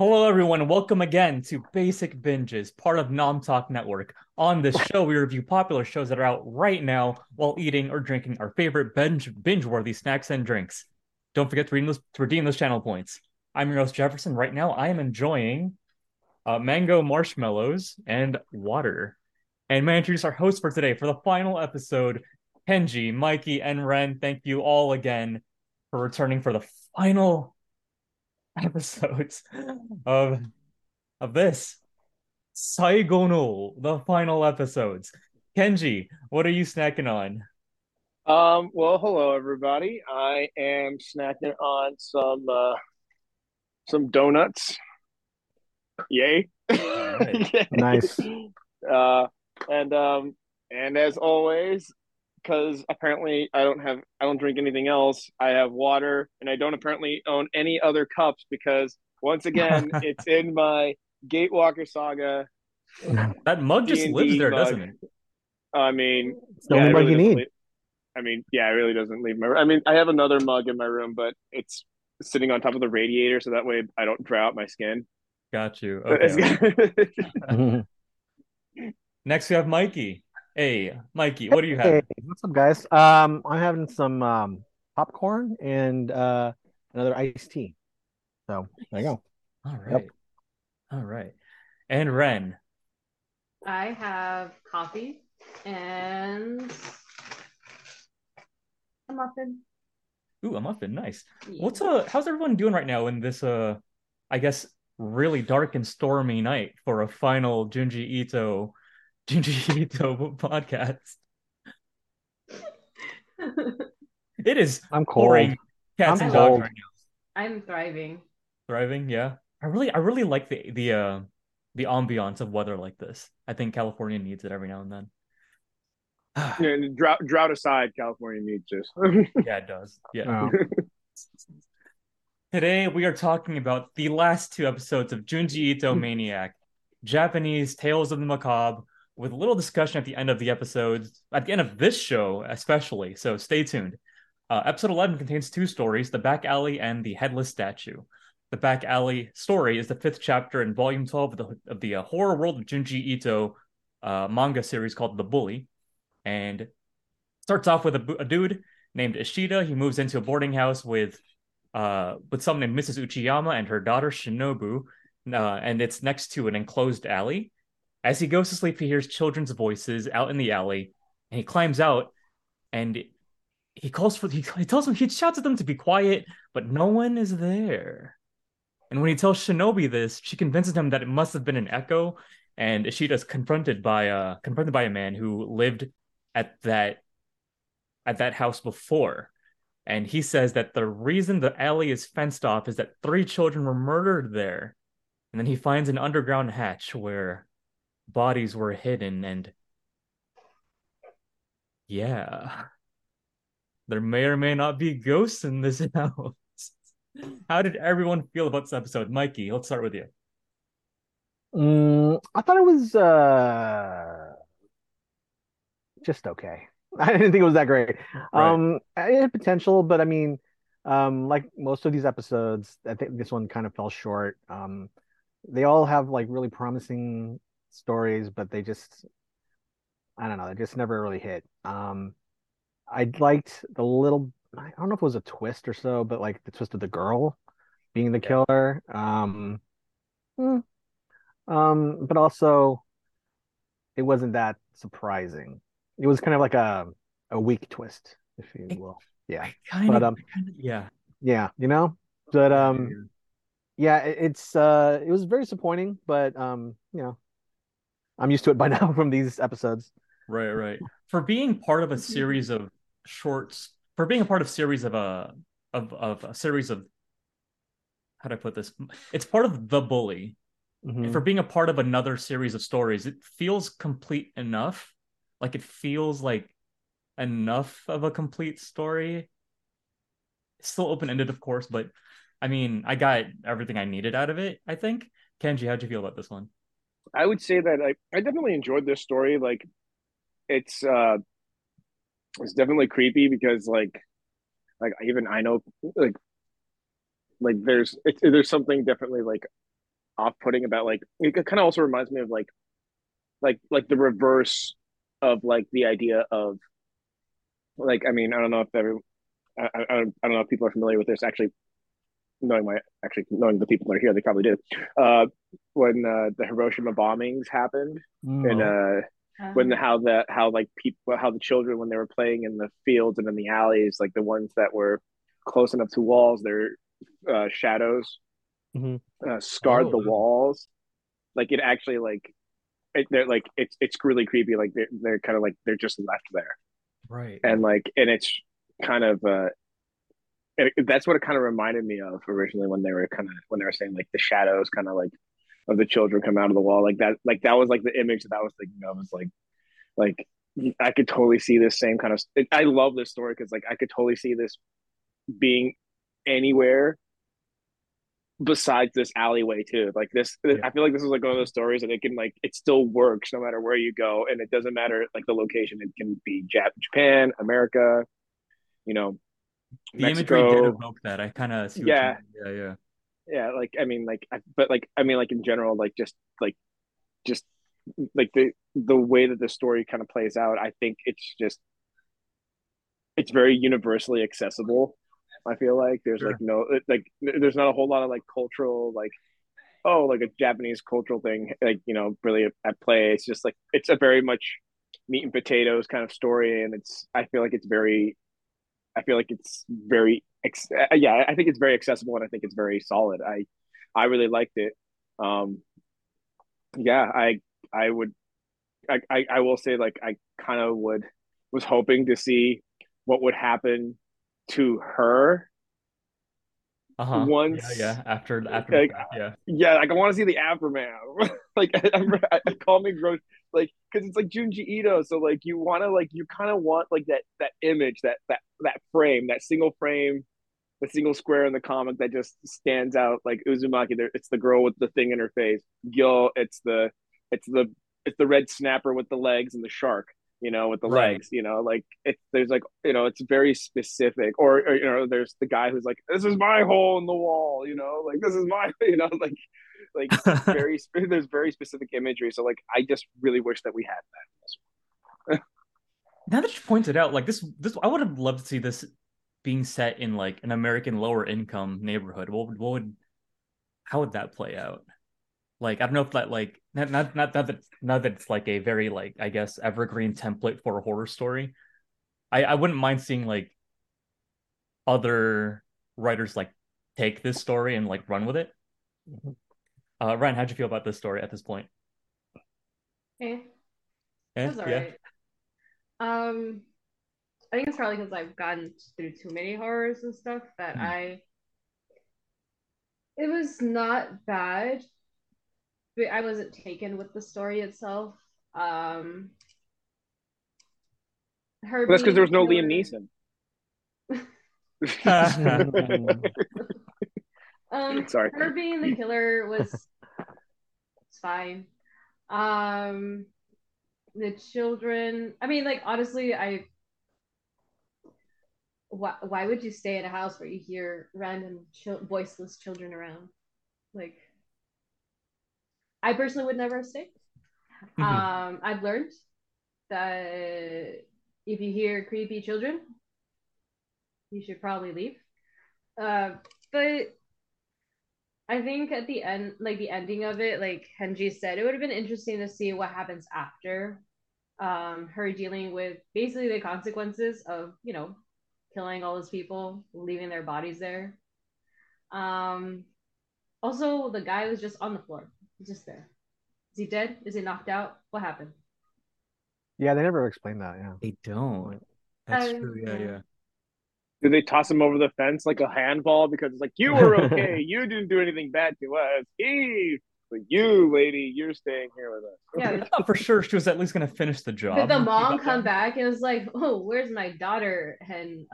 Hello, everyone. Welcome again to Basic Binges, part of Nom Talk Network. On this show, we review popular shows that are out right now while eating or drinking our favorite binge-worthy snacks and drinks. Don't forget to redeem those channel points. I'm your host, Jefferson. Right now, I am enjoying mango marshmallows and water. And may I introduce our host for today for the final episode, Kenji, Mikey, and Ren. Thank you all again for returning for the final episodes of this Saigo no, the final episodes. Kenji, what are you snacking on? Well, hello everybody. I am snacking on some donuts. Yay! Right. Yay. Nice. And as always, because apparently I don't drink anything else. I have water, and I don't apparently own any other cups because once again, it's in my Gatewalker saga. That mug just lives there, doesn't it? I mean, it's the only mug you need. It really doesn't leave my room. I mean, I have another mug in my room, but it's sitting on top of the radiator, so that way I don't dry out my skin. Got you. Okay. Next, we have Mikey. Hey, Mikey, what do you have? Hey, what's up, guys? I'm having some popcorn and another iced tea. So there you go. All right. Yep. All right. And Ren? I have coffee and a muffin. Ooh, a muffin. Nice. Yeah. How's everyone doing right now in this, I guess, really dark and stormy night for a final Junji Ito podcast? It is. I'm pouring cats and dogs right now. I'm thriving. Thriving, yeah. I really like the ambiance of weather like this. I think California needs it every now and then. Yeah, drought aside, California needs this. Yeah, it does. Yeah. Oh. Today we are talking about the last two episodes of Junji Ito Maniac: Japanese Tales of the Macabre, with a little discussion at the end of the episodes, at the end of this show especially, so stay tuned. Episode 11 contains two stories, The Back Alley and The Headless Statue. The Back Alley story is the fifth chapter in volume 12 of the horror world of Junji Ito manga series called The Bully, and starts off with a dude named Ishida. He moves into a boarding house with someone named Mrs. Uchiyama and her daughter Shinobu, and it's next to an enclosed alley. As he goes to sleep, he hears children's voices out in the alley, and he climbs out, and he shouts at them to be quiet, but no one is there. And when he tells Shinobi this, she convinces him that it must have been an echo, and Ishida's confronted by a man who lived at that house before. And he says that the reason the alley is fenced off is that 3 children were murdered there. And then he finds an underground hatch where bodies were hidden, and yeah, there may or may not be ghosts in this house. How did everyone feel about this episode? Mikey, let's start with you. I thought it was just okay. I didn't think it was that great. Right. It had potential, but I mean, like most of these episodes, I think this one kind of fell short. They all have like really promising stories, but they just, I don't know, they just never really hit. I liked the little, I don't know if it was a twist or so, but like the twist of the girl being the killer. But also it wasn't that surprising. It was kind of like a weak twist, if you will. Yeah. Yeah, you know? But yeah, it was very disappointing, but you know, I'm used to it by now from these episodes. Right. How do I put this? It's part of The Bully. Mm-hmm. And for being a part of another series of stories, it feels complete enough. Like it feels like enough of a complete story. It's still open-ended, of course, but I mean, I got everything I needed out of it, I think. Kenji, how'd you feel about this one? I would say that I definitely enjoyed this story. Like, it's definitely creepy because like even I know there's something definitely like off-putting about, like, it kind of also reminds me of like the reverse of like the idea of like, I mean, I don't know if I don't know if people are familiar with this, actually. Knowing the people that are here, they probably do. When the Hiroshima bombings happened, and how the children, when they were playing in the fields and in the alleys, like the ones that were close enough to walls, their shadows scarred the walls. Like it actually, like it's really creepy. Like they're kind of like they're just left there, right? And like, and it's kind of. That's what it kind of reminded me of originally when they were saying like the shadows kind of like of the children come out of the wall, like that was like the image that I was thinking of. It's like I could totally see this same kind of. I love this story because like I could totally see this being anywhere besides this alleyway too. Like this, yeah. I feel like this is like one of those stories that it can like it still works no matter where you go, and it doesn't matter like the location. It can be Japan, America, you know. The Mexico. Imagery did evoke that. I kind of see. Yeah. What you mean. Yeah. Like I mean, like, but like I mean, like in general, like the way that the story kind of plays out, I think it's very universally accessible. I feel like there's sure. like no like there's not a whole lot of like cultural like like a Japanese cultural thing like you know really at play. It's just like it's a very much meat and potatoes kind of story, and I think it's very accessible, and I think it's very solid. I really liked it. I will say like I kind of was hoping to see what would happen to her once after like, like I want to see the aftermath. Like I call me gross. Like, because it's like Junji Ito, so like you want to like you kind of want like that image, that frame, that single frame, the single square in the comic that just stands out. Like Uzumaki, it's the girl with the thing in her face. Gil, it's the red snapper with the legs and the shark, you know, with the right. legs, you know, like there's like you know it's very specific. Or you know, there's the guy who's like, this is my hole in the wall, you know, like this is my, you know, like. Like there's very specific imagery, so like I just really wish that we had that in this one. Now that you pointed out, like this I would have loved to see this being set in like an American lower income neighborhood. How would that play out? Like I don't know if that like not that it's like a very like I guess evergreen template for a horror story. I wouldn't mind seeing like other writers like take this story and like run with it. Mm-hmm. Ryan, how'd you feel about this story at this point? It was alright. Yeah. I think it's probably because I've gotten through too many horrors and stuff that it was not bad, but I wasn't taken with the story itself. That's because there was no Liam Neeson. Sorry. Her being the killer was fine. The children, I mean, like honestly, why would you stay at a house where you hear random voiceless children around? Like, I personally would never have stayed. Mm-hmm. I've learned that if you hear creepy children, you should probably leave. But I think at the end, like the ending of it, like Kenji said, it would have been interesting to see what happens after her dealing with basically the consequences of, you know, killing all those people, leaving their bodies there. Also, the guy was just on the floor. He's just there. Is he dead? Is he knocked out? What happened? Yeah, they never explain that. Yeah, they don't. That's true. Yeah. Did they toss him over the fence like a handball? Because it's like, you were okay. You didn't do anything bad to us. But you, lady, you're staying here with us. Yeah, I thought for sure she was at least going to finish the job. Did the mom come back and was like, oh, where's my daughter and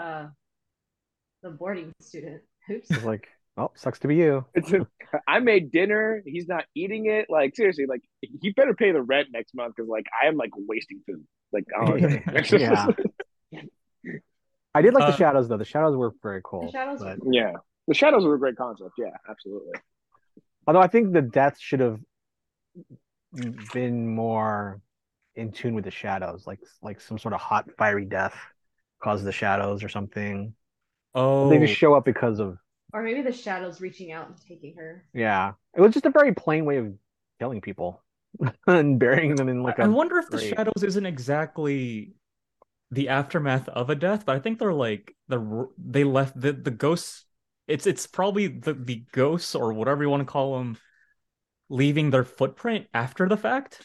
the boarding student? Oops. It's like, oh, sucks to be you. I made dinner. He's not eating it. Like, seriously, like, he better pay the rent next month because, like, I am, like, wasting food. Like, honestly. Yeah. I did like the shadows, though. The shadows were very cool. The shadows were great. The shadows were a great concept. Yeah, absolutely. Although I think the deaths should have been more in tune with the shadows, like some sort of hot, fiery death causes the shadows or something. Oh, they just show up because of, or maybe the shadows reaching out and taking her. Yeah, it was just a very plain way of killing people and burying them in like. I wonder if the shadows isn't exactly the aftermath of a death, but I think they're like they left the ghosts. It's probably the ghosts or whatever you want to call them, leaving their footprint after the fact,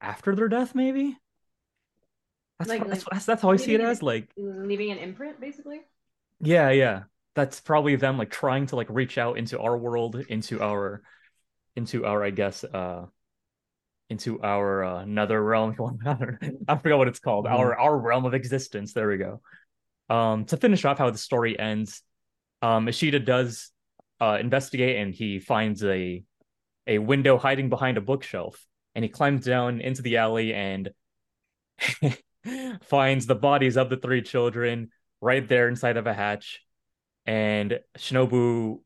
after their death, maybe. That's how I see it as like leaving an imprint, basically. Yeah. That's probably them like trying to like reach out into our world, into our I guess into our another realm. I forgot what it's called. Our realm of existence. There we go. To finish off how the story ends, Ishida does investigate and he finds a window hiding behind a bookshelf, and he climbs down into the alley and finds the bodies of the three children right there inside of a hatch. And Shinobu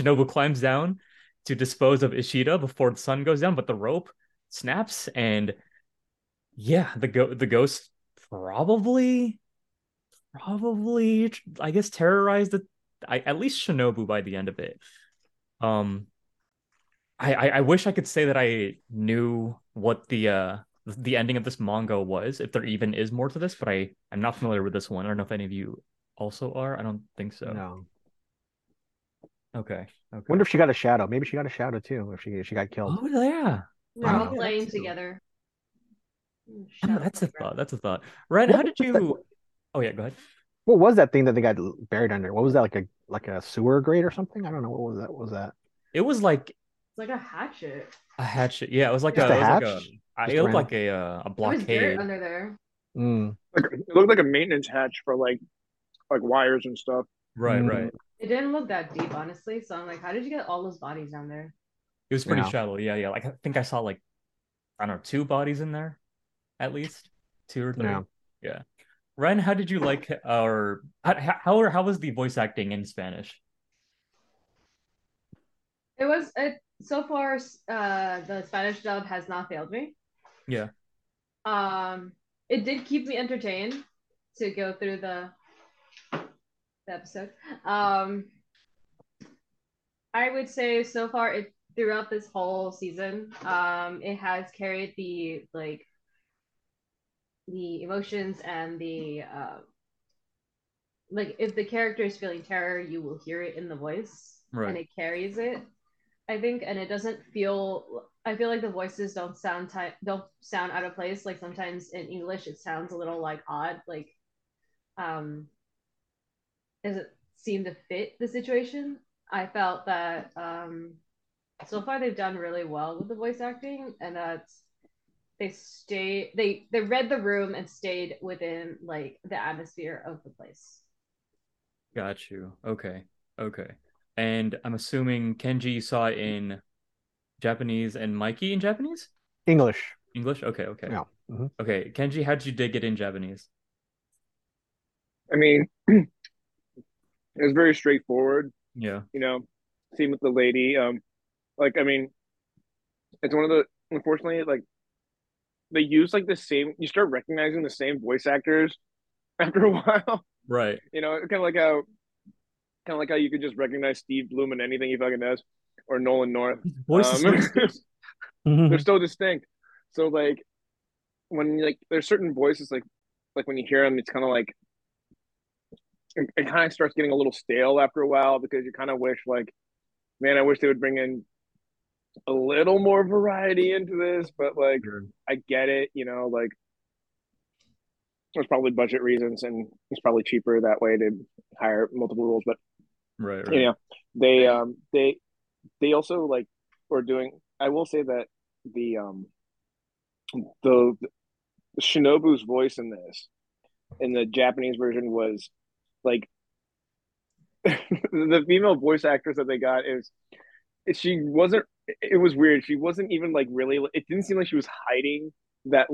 climbs down to dispose of Ishida before the sun goes down, but the rope snaps, and yeah, the ghost probably I guess terrorized at least Shinobu by the end of it. I wish I could say that I knew what the ending of this manga was, if there even is more to this, but I'm not familiar with this one. I don't know if any of you also are. I don't think so. No. Okay. Wonder if she got a shadow. Maybe she got a shadow too, if she got killed. Oh yeah. We're all playing together. Oh, that's a thought. Ren, how did you... Oh yeah, go ahead. What was that thing that they got buried under? What was that, like a sewer grate or something? I don't know. What was that? It was like... It's like a hatchet. A hatchet, yeah. It was like a blockade. There was dirt under there. Mm. Like, it looked like a maintenance hatch for like wires and stuff. Right. It didn't look that deep, honestly. So I'm like, how did you get all those bodies down there? It was pretty shallow. Yeah. Like I think I saw two bodies in there, at least 2 or 3. Yeah. Ren, how did you like our? How was the voice acting in Spanish? It was so far, the Spanish dub has not failed me. Yeah. It did keep me entertained to go through the episode. I would say so far, throughout this whole season, it has carried the emotions and the if the character is feeling terror, you will hear it in the voice, right? And it carries it. I think, and it doesn't feel. I feel like the voices don't sound out of place. Like sometimes in English, it sounds a little odd. Doesn't seem to fit the situation. I felt that so far they've done really well with the voice acting, and that they stayed. They read the room and stayed within the atmosphere of the place. Got you. Okay. And I'm assuming Kenji saw it in Japanese and Mikey in Japanese? English? Okay. Yeah. Mm-hmm. Okay, Kenji, how did you dig it in Japanese? I mean, it was very straightforward. Yeah. Scene with the lady. I mean, it's one of the, unfortunately, they use the same, you start recognizing the same voice actors after a while. Right. Kind of like how you could just recognize Steve Bloom in anything he fucking does, or Nolan North. They're so distinct. So when there's certain voices like when you hear them, it's kind of it kind of starts getting a little stale after a while, because you kind of wish I wish they would bring in a little more variety into this. But sure. I get it, there's probably budget reasons, and it's probably cheaper that way to hire multiple roles, but. Right. They also were doing. I will say that the Shinobu's voice in this, in the Japanese version, was the female voice actress that they got is she wasn't. It was weird. She wasn't even really. It didn't seem like she was hiding that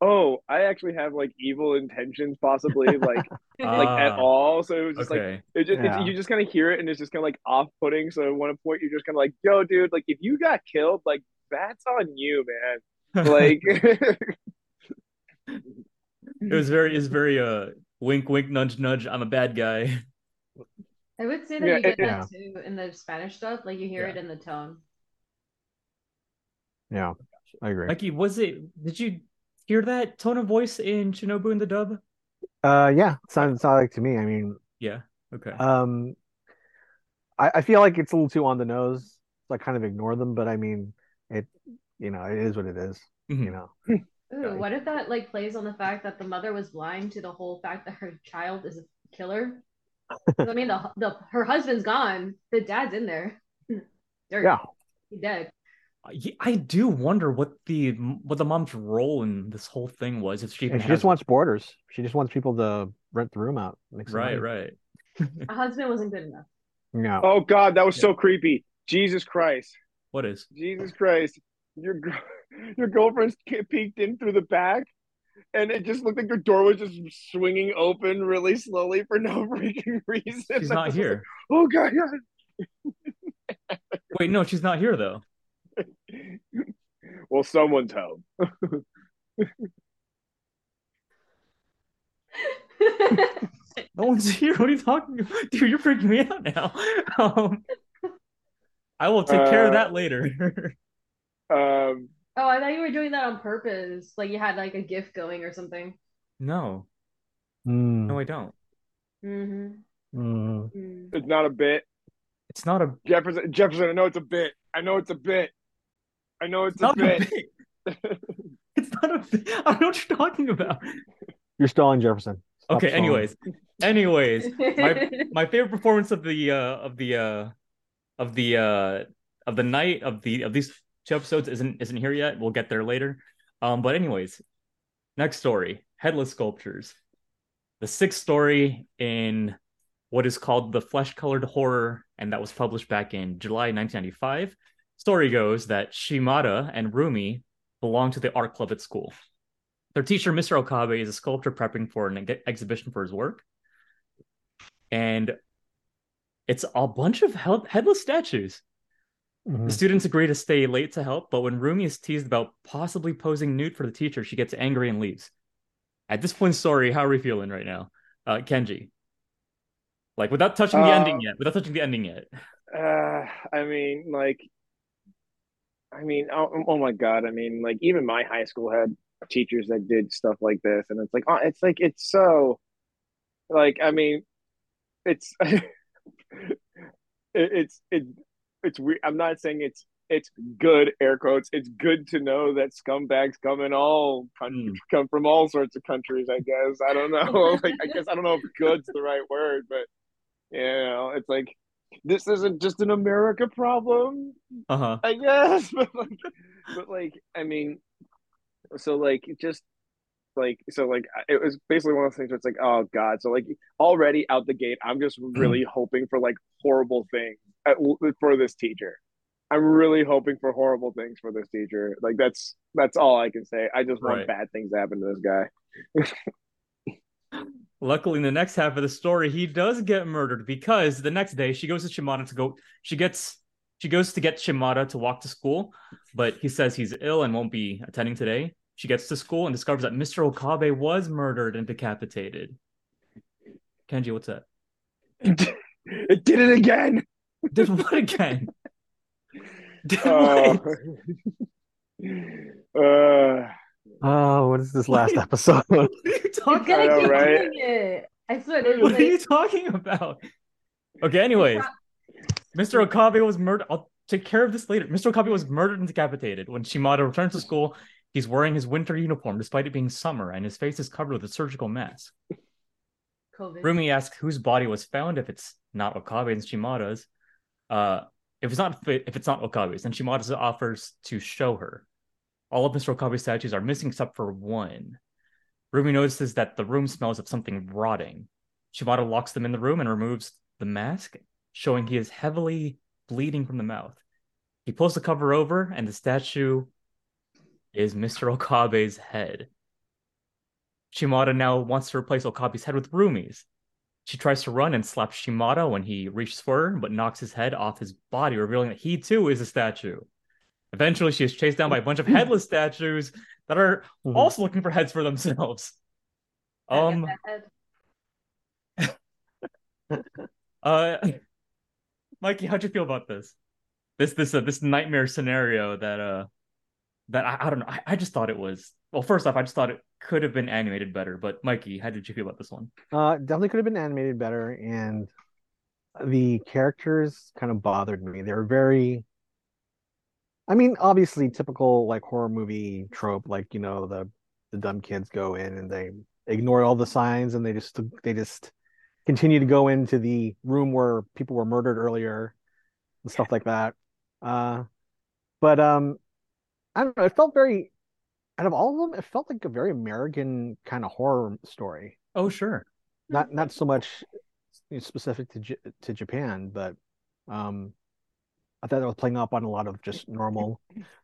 oh, I actually have like evil intentions possibly, like like at all. So it was just okay. Like you just kind of hear it and it's just kind of like off-putting. So at one point you're just kind of like, yo dude, like if you got killed, like that's on you, man. Like it's very wink wink nudge nudge, I'm a bad guy. I would say that you get that too in the Spanish stuff, like you hear it in the tone. Yeah, I agree. Mikey, did you hear that tone of voice in Shinobu in the dub? Yeah, sounds like to me. I mean, yeah, okay. I feel like it's a little too on the nose. So I kind of ignore them, but I mean, it is what it is. Mm-hmm. You know. Ooh, what if that like plays on the fact that the mother was blind to the whole fact that her child is a killer? I mean, her husband's gone. The dad's in there. Yeah, he's dead. I do wonder what the mom's role in this whole thing was. If she just wants boarders, she just wants people to rent the room out. Right. A husband wasn't good enough. No. Oh God, that was so creepy. Jesus Christ. What is? Jesus Christ, your girlfriend's peeked in through the back. And it just looked like your door was just swinging open really slowly for no freaking reason. She's not here. Like, oh, God. Wait, no, she's not here, though. Well, someone's home. No one's here. What are you talking about? Dude, you're freaking me out now. I will take care of that later. Oh, I thought you were doing that on purpose. Like you had like a GIF going or something. No. Mm. No, I don't. Mm-hmm. Mm. It's not a bit. It's not a... Jefferson, I know it's a bit. I know it's a bit. It's not a bit. I don't know what you're talking about. You're stalling, Jefferson. Stop okay, stalling. Anyways. my favorite performance of the night of these two episodes isn't here yet. We'll get there later. But anyways, next story, Headless Sculptures, the sixth story in what is called the Flesh-Colored Horror, and that was published back in July 1995. Story goes that Shimada and Rumi belong to the art club at school. Their teacher, Mr. Okabe, is a sculptor prepping for an exhibition for his work, and it's a bunch of headless statues. Mm-hmm. The students agree to stay late to help, but when Rumi is teased about possibly posing nude for the teacher, she gets angry and leaves. At this point, sorry, how are we feeling right now? Kenji. Like, without touching the ending yet. Oh my God. I mean, like, even my high school had teachers that did stuff like this. And it's like, oh, it's so, like, I mean, it's, it's weird. I'm not saying it's good, air quotes. It's good to know that scumbags come from all sorts of countries, I guess. I don't know. I guess I don't know if good's the right word, but you know, it's like this isn't just an America problem. Uh-huh. I guess. But I mean, so like just like so like it was basically one of those things where it's like, oh God. So like already out the gate, I'm just really hoping for like horrible things. For this teacher, I'm really hoping for horrible things for this teacher. Like that's all I can say. I just want bad things to happen to this guy. Luckily, in the next half of the story, he does get murdered because the next day she goes to get Shimada to walk to school, but he says he's ill and won't be attending today. She gets to school and discovers that Mr. Okabe was murdered and decapitated. Kenji, what's that? It did it again. Did what again? What is this last episode? What are you talking about? I know, right? I swear. What are you talking about? Okay, anyways. Mr. Okabe was murdered. I'll take care of this later. Mr. Okabe was murdered and decapitated. When Shimada returns to school, he's wearing his winter uniform despite it being summer, and his face is covered with a surgical mask. COVID. Rumi asks whose body was found if it's not Okabe and Shimada's. If it's not Okabe's, then Shimada offers to show her. All of Mr. Okabe's statues are missing except for one. Rumi notices that the room smells of something rotting. Shimada locks them in the room and removes the mask, showing he is heavily bleeding from the mouth. He pulls the cover over, and the statue is Mr. Okabe's head. Shimada now wants to replace Okabe's head with Rumi's. She tries to run and slaps Shimada when he reaches for her, but knocks his head off his body, revealing that he too is a statue. Eventually, she is chased down by a bunch of headless statues that are also looking for heads for themselves. Mikey, how'd you feel about this? This nightmare scenario that I just thought it was. Well, first off, I just thought it could have been animated better. But Mikey, how did you feel about this one? Definitely could have been animated better, and the characters kind of bothered me. They were very, I mean, obviously typical like horror movie trope, like, you know, the dumb kids go in and they ignore all the signs and they just continue to go into the room where people were murdered earlier and stuff like that. But I don't know, it felt very, out of all of them, it felt like a very American kind of horror story. Oh, sure. Not so much specific to Japan, but I thought it was playing up on a lot of just normal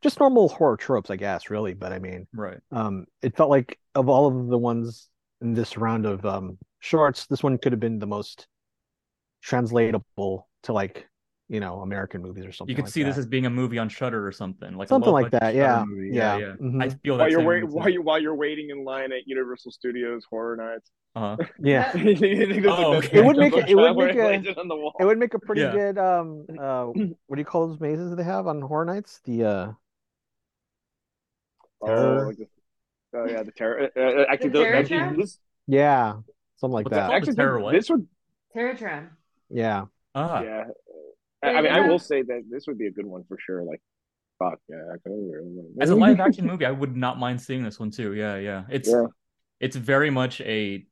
horror tropes, I guess, really. But I mean, right. It felt like of all of the ones in this round of shorts, this one could have been the most translatable to, like, you know, American movies or something. You could like see that. This as being a movie on Shudder or something, like something like that. Yeah. Yeah. Mm-hmm. I feel that while you're waiting in line at Universal Studios Horror Nights. Uh-huh. Yeah. It would make a pretty good what do you call those mazes that they have on Horror Nights? The terror. Actually, those. Yeah, something like that. Actually, this one. Terrortron. Yeah. Ah. Yeah. I mean, I will say that this would be a good one for sure. Like, fuck yeah! As a live action movie, I would not mind seeing this one too. Yeah. It's very much a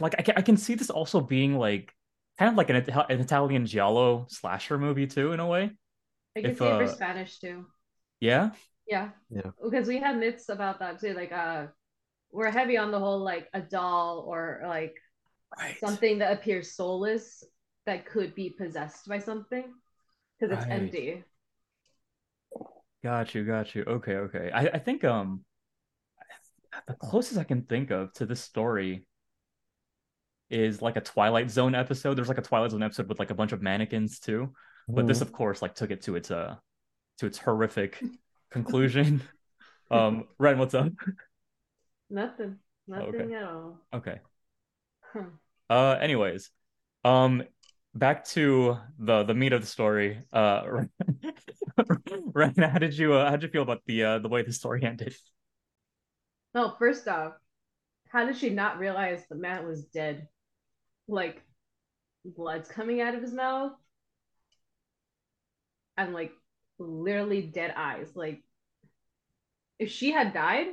like I can see this also being like kind of like an Italian giallo slasher movie too in a way. I can see it for Spanish too. Yeah. Because we had myths about that too. Like, we're heavy on the whole like a doll or like something that appears soulless. That could be possessed by something because it's empty. Got you. Okay. I think the closest I can think of to this story is like a Twilight Zone episode. There's like a Twilight Zone episode with like a bunch of mannequins too, but this, of course, like took it to its horrific conclusion. Ren, what's up? Nothing at all. Okay. Anyways, back to the meat of the story. Ren, how'd you feel about the way the story ended? Well, first off, how did she not realize the man was dead? Like, blood's coming out of his mouth, and like literally dead eyes. Like, if she had died,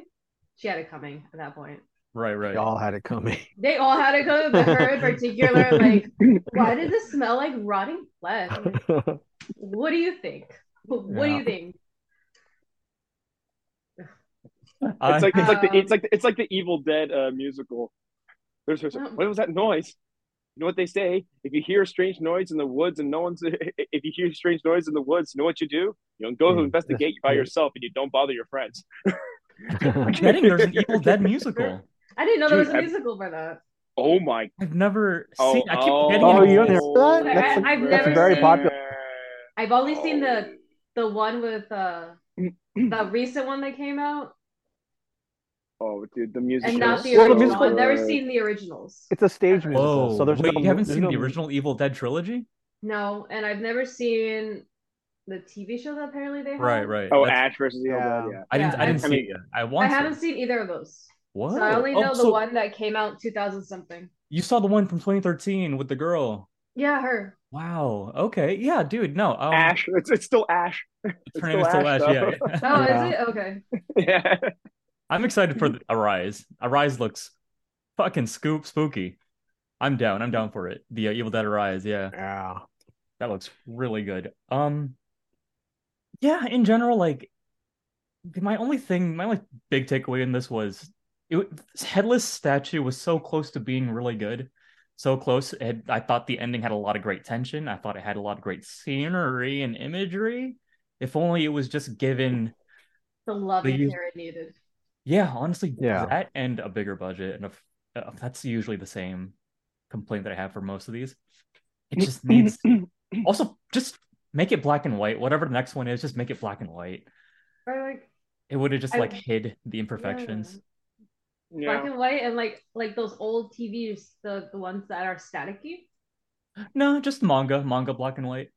she had it coming at that point. Right. They all had it coming, but her in particular, like, why did this smell like rotting flesh? Like, what do you think? It's like the Evil Dead musical. There's what was that noise? You know what they say? If you hear a strange noise in the woods and you know what you do? You go to investigate by yourself and you don't bother your friends. I'm kidding. There's an Evil Dead musical. I didn't know there was a musical for that. Oh my! I've never seen. I keep getting. Oh, you don't hear that? That's very popular. I've only seen the one with the recent one that came out. Oh, dude, the musical. And not the original. I've never seen the originals. It's a stage musical. Oh, so you haven't seen the original Evil Dead trilogy? No, and I've never seen the TV show that apparently they have. Right. Oh, Ash versus Evil Dead. Yeah. I didn't see it. I haven't seen either of those. What? So I only know the one that came out 2000 something. You saw the one from 2013 with the girl. Yeah, her. Wow. Okay. Yeah, dude. No. Ash. It's still Ash. It's still Ash. Yeah. Oh, is it? Okay. Yeah. I'm excited for Arise. Arise looks fucking spooky. I'm down for it. The Evil Dead Arise. Yeah. Yeah. That looks really good. Yeah. In general, like my only big takeaway in this was. This headless statue was so close to being really good. So close. I thought the ending had a lot of great tension. I thought it had a lot of great scenery and imagery. If only it was just given the love and care it needed. Yeah, honestly, yeah. That and a bigger budget, and that's usually the same complaint that I have for most of these. It just needs. Also, just make it black and white. Whatever the next one is, just make it black and white. Or like it would have just hid the imperfections. Yeah. Black and white, and like those old TVs, the ones that are staticky. No, just manga black and white.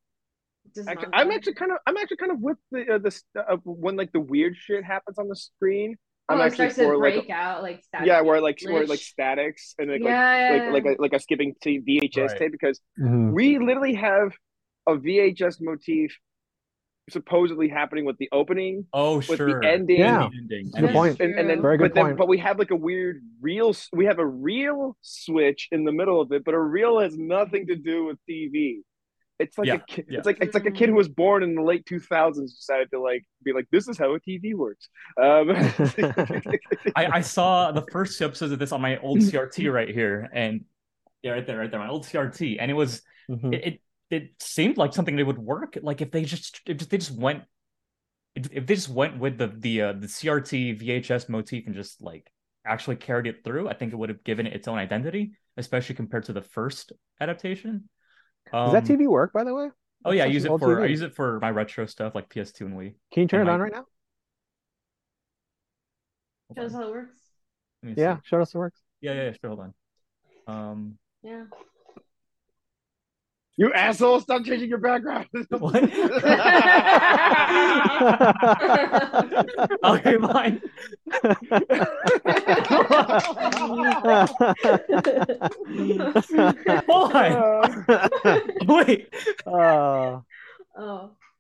I'm actually kind of with the when like the weird shit happens on the screen. I'm actually for like statics and like a skipping to VHS tape, because we literally have a VHS motif supposedly happening with the opening, the ending, good point, and then very good point. But we have like a weird reel. We have a reel switch in the middle of it, but a reel has nothing to do with TV. It's like a kid who was born in the late 2000s decided to be like, this is how a TV works. I saw the first episodes of this on my old CRT right here, and right there, my old CRT, and it was it seemed like something that would work. Like if they just went with the CRT VHS motif and just like actually carried it through, I think it would have given it its own identity, especially compared to the first adaptation. Does that TV work, by the way? Oh yeah, I use it for my retro stuff like PS2 and Wii. Can you turn it on right now? Show us how it works. Yeah, show us how it works. Yeah, sure. Hold on. Yeah. You asshole! Stop changing your background. What? Okay, mine. Wait.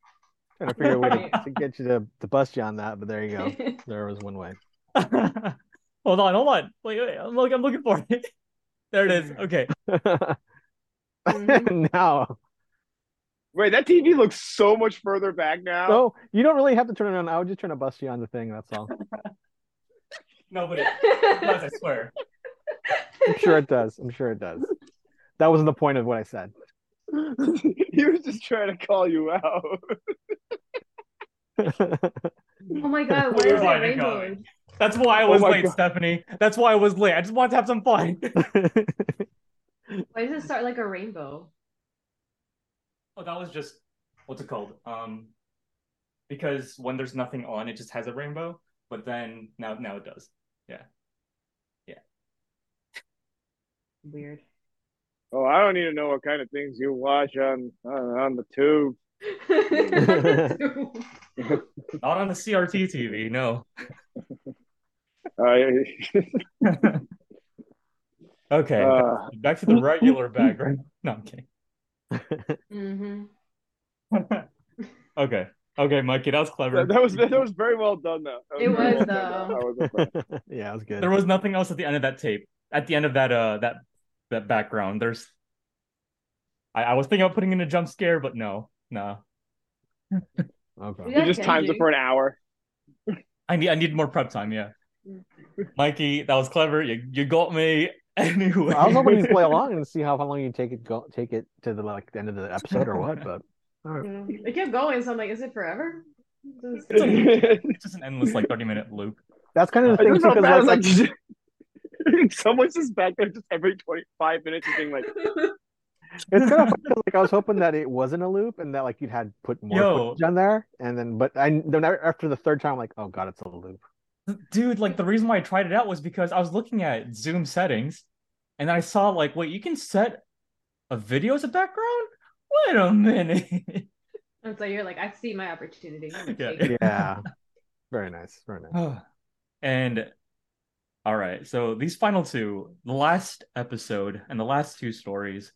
Trying to figure a way to get you to bust you on that, but there you go. There was one way. Hold on. Wait. I'm looking for it. There it is. Okay. Now, wait, that TV looks so much further back now. No, you don't really have to turn it on. I was just trying to bust you on the thing. That's all. No, but it does. I swear. I'm sure it does. That wasn't the point of what I said. He was just trying to call you out. Oh my god! What is that rainbow? That's why I was late, god. Stephanie. That's why I was late. I just wanted to have some fun. Why does it start like a rainbow? Oh, that was just what's it called? Because when there's nothing on, it just has a rainbow. But then now it does. Yeah. Weird. Oh, I don't even know what kind of things you watch on the tube. Not on the CRT TV, no. Okay, back to the regular background. No, I'm kidding. Okay, Mikey, that was clever. That was very well done, though. It was. Yeah, it was good. There was nothing else at the end of that tape. At the end of that background, there's. I was thinking about putting in a jump scare, but no. Okay. You just times it for an hour. I need more prep time. Yeah, Mikey, that was clever. You got me. Anyway, I was hoping you'd play along and see how long you take it to the end of the episode or what, but all right. It kept going, so I'm like, is it forever? It's just an endless 30-minute loop. That's kind of the thing, because like someone's just back there just every 25 minutes and being like it's kind of funny, I was hoping that it wasn't a loop and that you'd had put more footage on there, and then but after the third time I'm like, oh god, it's a loop. Dude, the reason why I tried it out was because I was looking at Zoom settings, and I saw, wait, you can set a video as a background? Wait a minute. And so you're like, I see my opportunity. Yeah. Very nice. And, all right, so these final two, the last episode and the last two stories,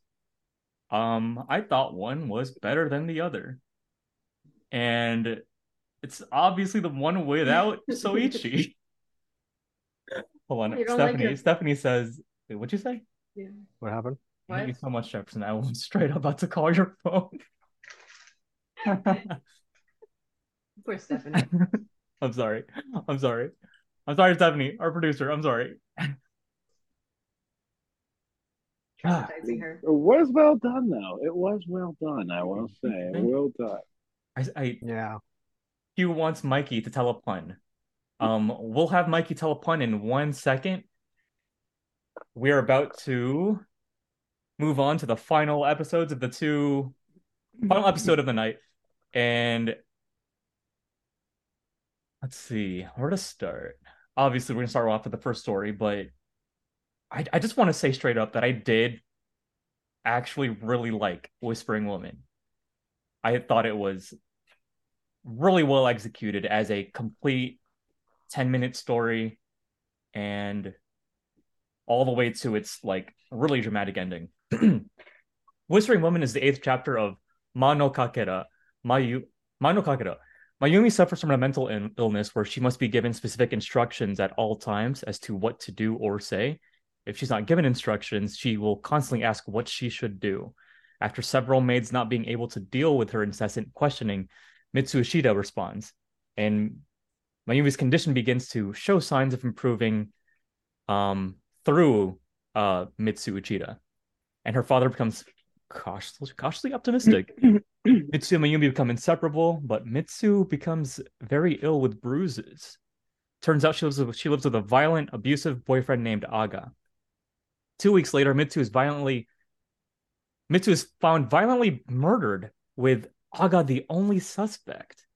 I thought one was better than the other. And... it's obviously the one without Soichi. Hold on, Stephanie. Stephanie says, wait, what'd you say? Yeah. What happened? What? Thank you so much, Jefferson. I was straight up about to call your phone. Poor Stephanie. I'm sorry. I'm sorry, Stephanie, our producer. I'm sorry. Traumatizing her. It was well done, though. It was well done, I will say. Well done. Yeah. He wants Mikey to tell a pun. We'll have Mikey tell a pun in 1 second. We're about to move on to the final episode of the night. And let's see where to start. Obviously, we're gonna start off with the first story, but I just want to say straight up that I did actually really like Whispering Woman. I thought it was really well executed as a complete 10-minute story, and all the way to its like really dramatic ending. Whispering Woman is the 8th chapter of Ma no Kakera. Mayumi suffers from a mental illness where she must be given specific instructions at all times as to what to do or say. If she's not given instructions, she will constantly ask what she should do. After several maids not being able to deal with her incessant questioning, Mitsu Uchida responds, and Mayumi's condition begins to show signs of improving through Mitsu Uchida, and her father becomes cautiously optimistic. Mitsu and Mayumi become inseparable, but Mitsu becomes very ill with bruises. Turns out she lives with a violent, abusive boyfriend named Aga. 2 weeks later, Mitsu is found violently murdered, with Aga the only suspect.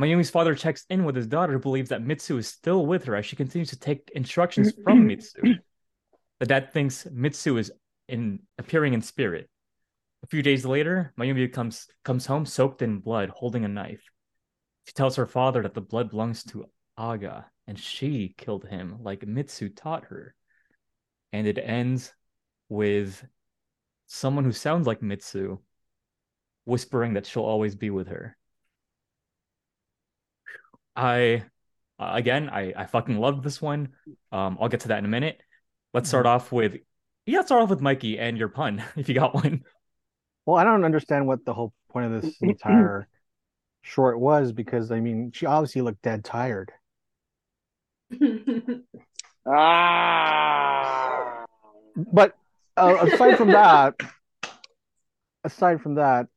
Mayumi's father checks in with his daughter, who believes that Mitsu is still with her as she continues to take instructions from Mitsu. The dad thinks Mitsu is appearing in spirit. A few days later, Mayumi comes home soaked in blood, holding a knife. She tells her father that the blood belongs to Aga, and she killed him like Mitsu taught her. And it ends with someone who sounds like Mitsu whispering that she'll always be with her. I fucking loved this one. I'll get to that in a minute. Let's start off with Mikey and your pun, if you got one. Well, I don't understand what the whole point of this entire short was, because I mean, she obviously looked dead tired. But aside from that, I thought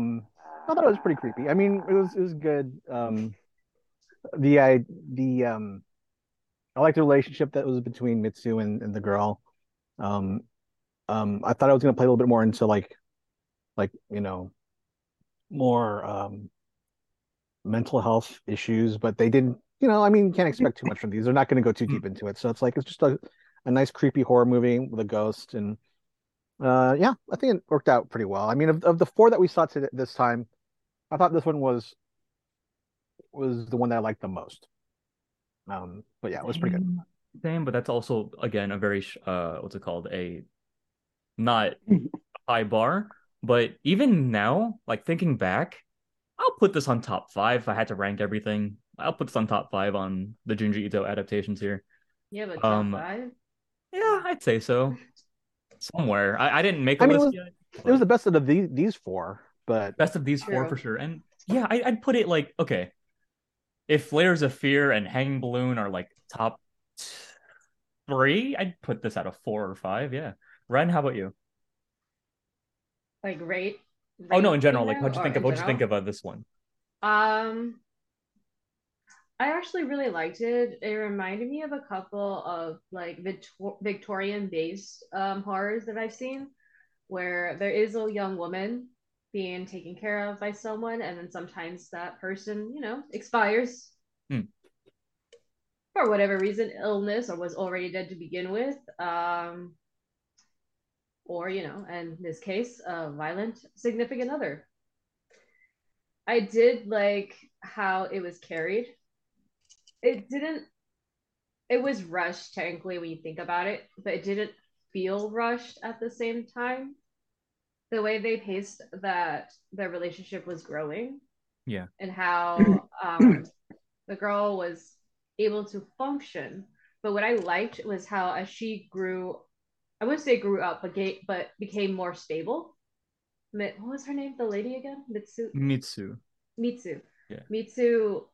it was pretty creepy. I mean, it was good. I liked the relationship that was between Mitsu and the girl. I thought I was going to play a little bit more into more mental health issues, but they didn't. You know, I mean, you can't expect too much from these. They're not going to go too deep into it, so it's like it's just a nice creepy horror movie with a ghost, and I think it worked out pretty well. I mean, of the four that we saw today, this time, I thought this one was the one that I liked the most. But yeah, it was pretty good. Same, but that's also, again, a very not high bar. But even now, like thinking back, I'll put this on top 5. If I had to rank everything, I'll put this on top 5 on the Junji Ito adaptations here. Yeah, but top 5? Yeah, I'd say so. Somewhere. I didn't make a list yet. But it was the best of these four, but... Best of these four for sure. And yeah, I'd put it like, okay, if Layers of Fear and Hanging Balloon are like top 3, I'd put this out of 4 or 5, yeah. Ren, how about you? Like rate oh no, in general, like what'd you think of this one? I actually really liked it. It reminded me of a couple of like Victorian-based horrors that I've seen, where there is a young woman being taken care of by someone, and then sometimes that person, you know, expires for whatever reason, illness, or was already dead to begin with, or, you know, and in this case, a violent significant other. I did like how it was carried. It was rushed technically when you think about it, but it didn't feel rushed at the same time. The way they paced that their relationship was growing. Yeah. And how the girl was able to function. But what I liked was how as she grew, I wouldn't say grew up, but became more stable. What was her name? The lady again? Mitsu. Yeah. Mitsu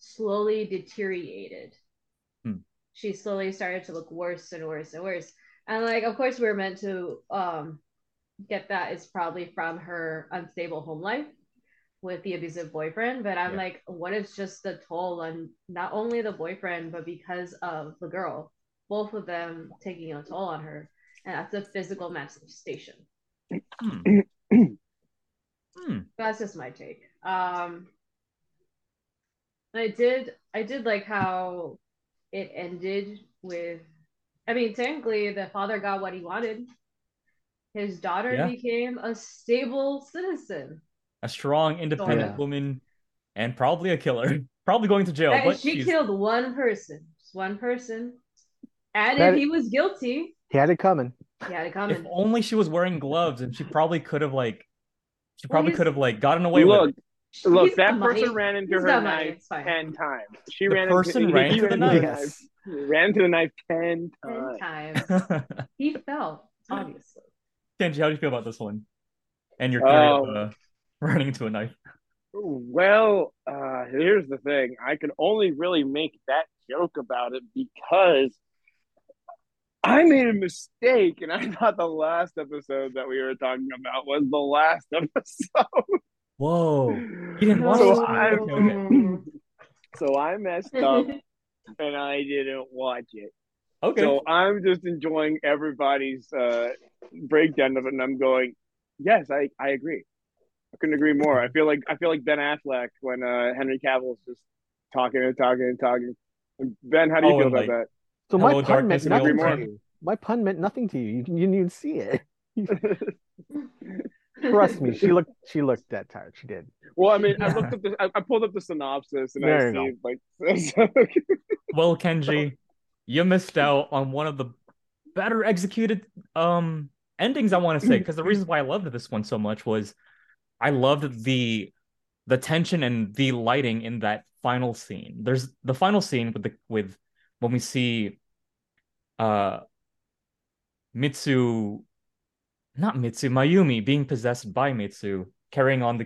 slowly deteriorated. She slowly started to look worse and worse and worse, and like of course we were meant to get that is probably from her unstable home life, with the abusive boyfriend, but I'm like, what is just the toll on not only the boyfriend, but because of the girl, both of them taking a toll on her. And that's a physical manifestation. That's just my take. I did like how it ended with, I mean, technically the father got what he wanted. His daughter became a stable citizen. A strong, independent woman, and probably a killer. Probably going to jail. But she killed one person. Just one person. And if he was guilty... He had it coming. If only she was wearing gloves, and she probably could have, like... She probably could have, like, gotten away with it. Look, that person ran into her knife 10 times. She ran into the knife. Yes. Ran to the knife 10 times. He fell, obviously. Kenji, how do you feel about this one? And your theory of running into a knife? Well, here's the thing. I can only really make that joke about it because I made a mistake, and I thought the last episode that we were talking about was the last episode. Whoa. You didn't watch So I messed up, and I didn't watch it. Okay. So I'm just enjoying everybody's breakdown of it, and I'm going, yes, I agree. I couldn't agree more. I feel like Ben Affleck when Henry Cavill's just talking. And Ben, how do you feel about that? So my pun meant nothing to you. You didn't even see it. Trust me, she looked that tired. She did. Well, I mean, I looked up. I pulled up the synopsis, and I see well, Kenji, you missed out on one of the better executed endings. I want to say, because the reason why I loved this one so much was I loved the tension and the lighting in that final scene. There's the final scene with when we see Mayumi being possessed by Mitsu, taking on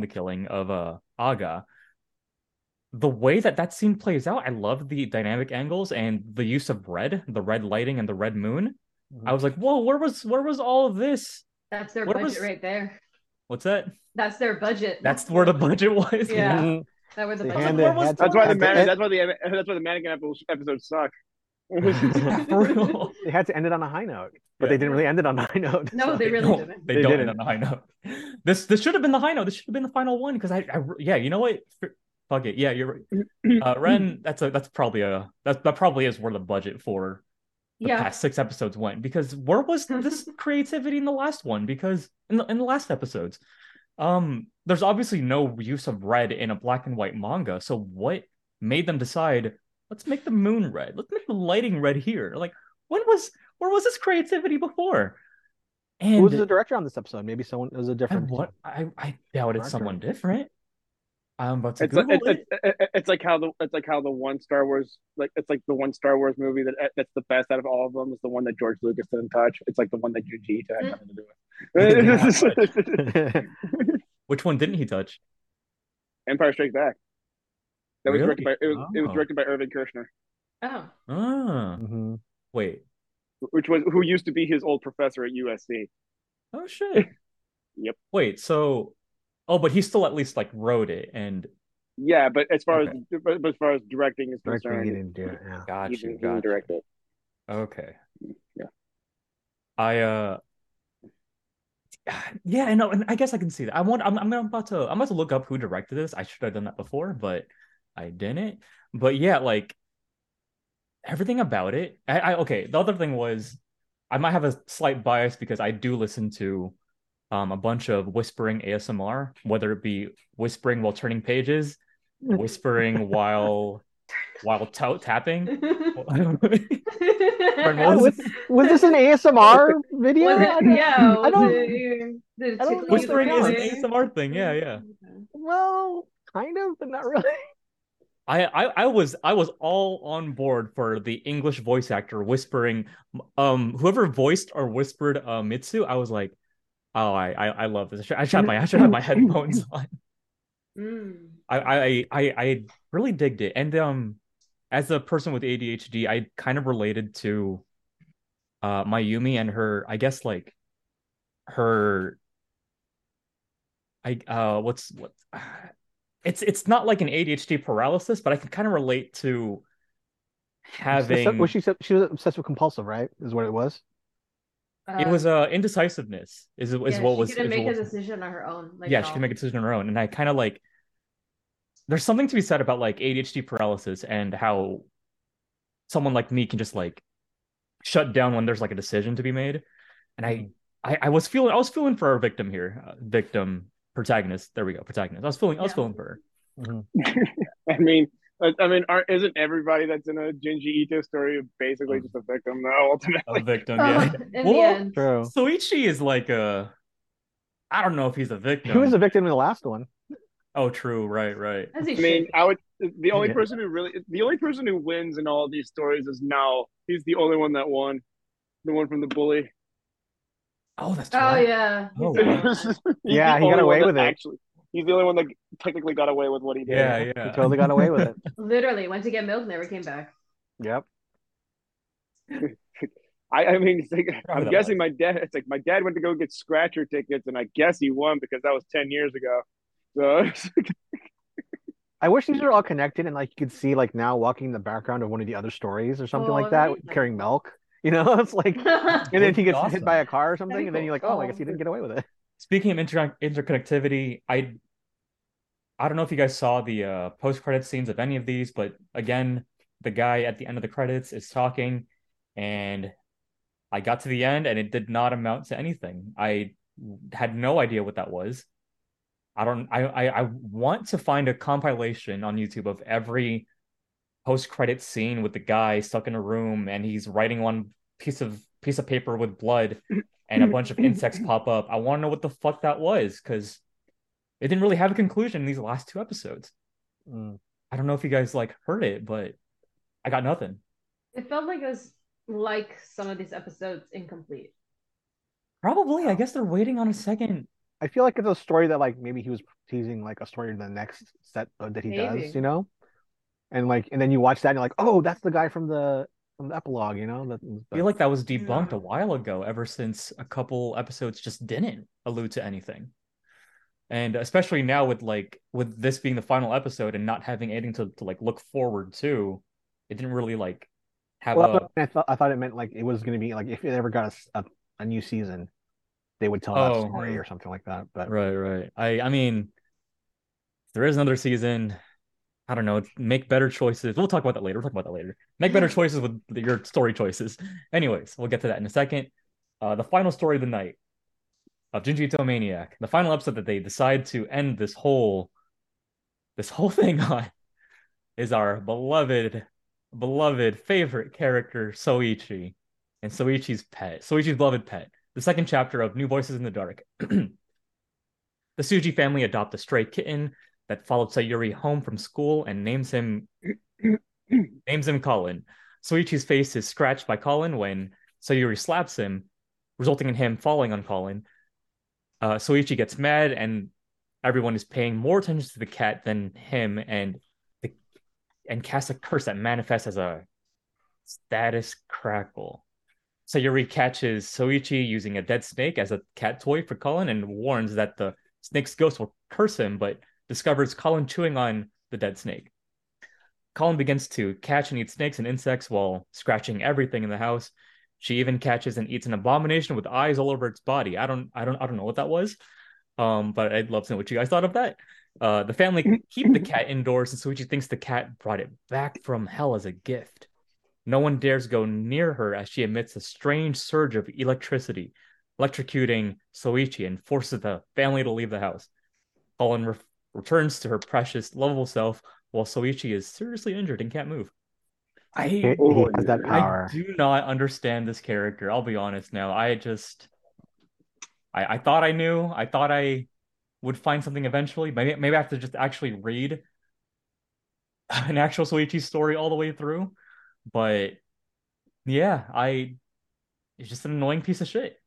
the killing of Aga. The way that scene plays out, I love the dynamic angles and the use of red, the red lighting and the red moon. Mm-hmm. I was like, whoa, where was all of this? That's their budget right there. What's that? That's their budget. That's where the budget was. Yeah, that was the budget. That's why the mannequin episodes suck. They had to end it on a high note, but they didn't really end it on a high note. No, they really didn't. They don't end on a high note. This should have been the high note. This should have been the final one because I yeah, you know what? Fuck it. Yeah, you're right. Ren. That probably is where the budget for the past 6 episodes went, because where was this creativity in the last one? Because in the last episodes, there's obviously no use of red in a black and white manga. So what made them decide, let's make the moon red, let's make the lighting red here? Like, where was this creativity before? And who was the director on this episode? Maybe someone was a different. What I doubt it's someone different. I'm about to Google it's like how the one Star Wars Star Wars movie that's the best out of all of them is the one that George Lucas didn't touch. It's like the one that Junji Ito had nothing to do with. Which one didn't he touch? Empire Strikes Back. That was directed by it was directed by Irvin Kershner. Oh. Mm-hmm. Wait. Which was who used to be his old professor at USC. Oh shit. Yep. Wait, so but he still at least like wrote it, and but as far as directing is concerned, he didn't do it. Yeah. Gotcha. Direct it. Okay. Yeah. I know, and I guess I can see that. I'm about to look up who directed this. I should have done that before, but I didn't. But yeah, like everything about it. The other thing was, I might have a slight bias because I do listen to a bunch of whispering ASMR, whether it be whispering while turning pages, whispering while tapping. Was this an ASMR video? I don't whispering is an ASMR thing. Yeah. Well, kind of, but not really. I was all on board for the English voice actor whispering. Whoever voiced or whispered Mitsu, I was like, oh, I love this. I should have my headphones on. I really digged it. And as a person with ADHD, I kind of related to Mayumi and her, I guess, like her, It's not like an ADHD paralysis, but I can kind of relate to having. She was obsessed with compulsive, right? Is what it was. It was indecisiveness. She couldn't make a decision on her own. She could make a decision on her own, and I kind of like. There's something to be said about like ADHD paralysis and how someone like me can just like shut down when there's like a decision to be made, and I was feeling for our victim here, protagonist. There we go, protagonist. I was feeling for her. Mm-hmm. I mean, isn't everybody that's in a Junji Ito story basically just a victim now? Ultimately, a victim. Yeah. Well, Soichi is like a. I don't know if he's a victim. He was a victim in the last one. Oh, true. Right. I mean, the only person who wins in all these stories is now. He's the only one that won. The one from the bully. Oh, that's true. Oh, right. Yeah. Oh, yeah, he got away with it. Actually, he's the only one that technically got away with what he did. Yeah. He totally got away with it. Literally went to get milk, never came back. Yep. I mean, it's like, I'm guessing my dad. It's like my dad went to go get scratcher tickets, and I guess he won because that was 10 years ago. I wish these are all connected and like you could see like now walking in the background of one of the other stories or something like that, carrying milk. You know, it's like, and then he gets hit by a car or something, and then you're like, oh, I guess he didn't get away with it. Speaking of interconnectivity, I don't know if you guys saw the post-credit scenes of any of these, but again, the guy at the end of the credits is talking, and I got to the end, and it did not amount to anything. I had no idea what that was. I want to find a compilation on YouTube of every post-credit scene with the guy stuck in a room and he's writing on piece of paper with blood and a bunch of insects pop up. I want to know what the fuck that was, because it didn't really have a conclusion in these last two episodes. Mm. I don't know if you guys like heard it, but I got nothing. It felt like it was like some of these episodes incomplete. Probably. I guess they're waiting on a second. I feel like it's a story that like maybe he was teasing like a story in the next set that he does, you know, and like, and then you watch that and you're like, oh, that's the guy from the epilogue, you know. I feel like that was debunked a while ago. Ever since a couple episodes just didn't allude to anything, and especially now with this being the final episode and not having anything to like look forward to, it didn't really like have. Well, I thought it meant like it was going to be like if it ever got a new season. They would tell that story or something like that. But right. I mean, if there is another season, I don't know, make better choices. We'll talk about that later. Make better choices with your story choices. Anyways, we'll get to that in a second. The final story of the night of Junji Ito Maniac, the final episode that they decide to end this whole thing on, is our beloved favorite character, Soichi, and Soichi's beloved pet. The second chapter of New Voices in the Dark. The Tsuji family adopt a stray kitten that followed Sayuri home from school and names him Colin. Soichi's face is scratched by Colin when Sayuri slaps him, resulting in him falling on Colin. Soichi gets mad, and everyone is paying more attention to the cat than him, and casts a curse that manifests as a status crackle. Sayuri catches Soichi using a dead snake as a cat toy for Colin and warns that the snake's ghost will curse him, but discovers Colin chewing on the dead snake. Colin begins to catch and eat snakes and insects while scratching everything in the house. She even catches and eats an abomination with eyes all over its body. I don't know what that was, but I'd love to know what you guys thought of that. The family keep the cat indoors, and Soichi thinks the cat brought it back from hell as a gift. No one dares go near her as she emits a strange surge of electricity, electrocuting Soichi and forces the family to leave the house. Colin returns to her precious, lovable self while Soichi is seriously injured and can't move. He has that power. I do not understand this character. I'll be honest now. I thought I knew. I thought I would find something eventually. Maybe I have to just actually read an actual Soichi story all the way through. But yeah, it's just an annoying piece of shit.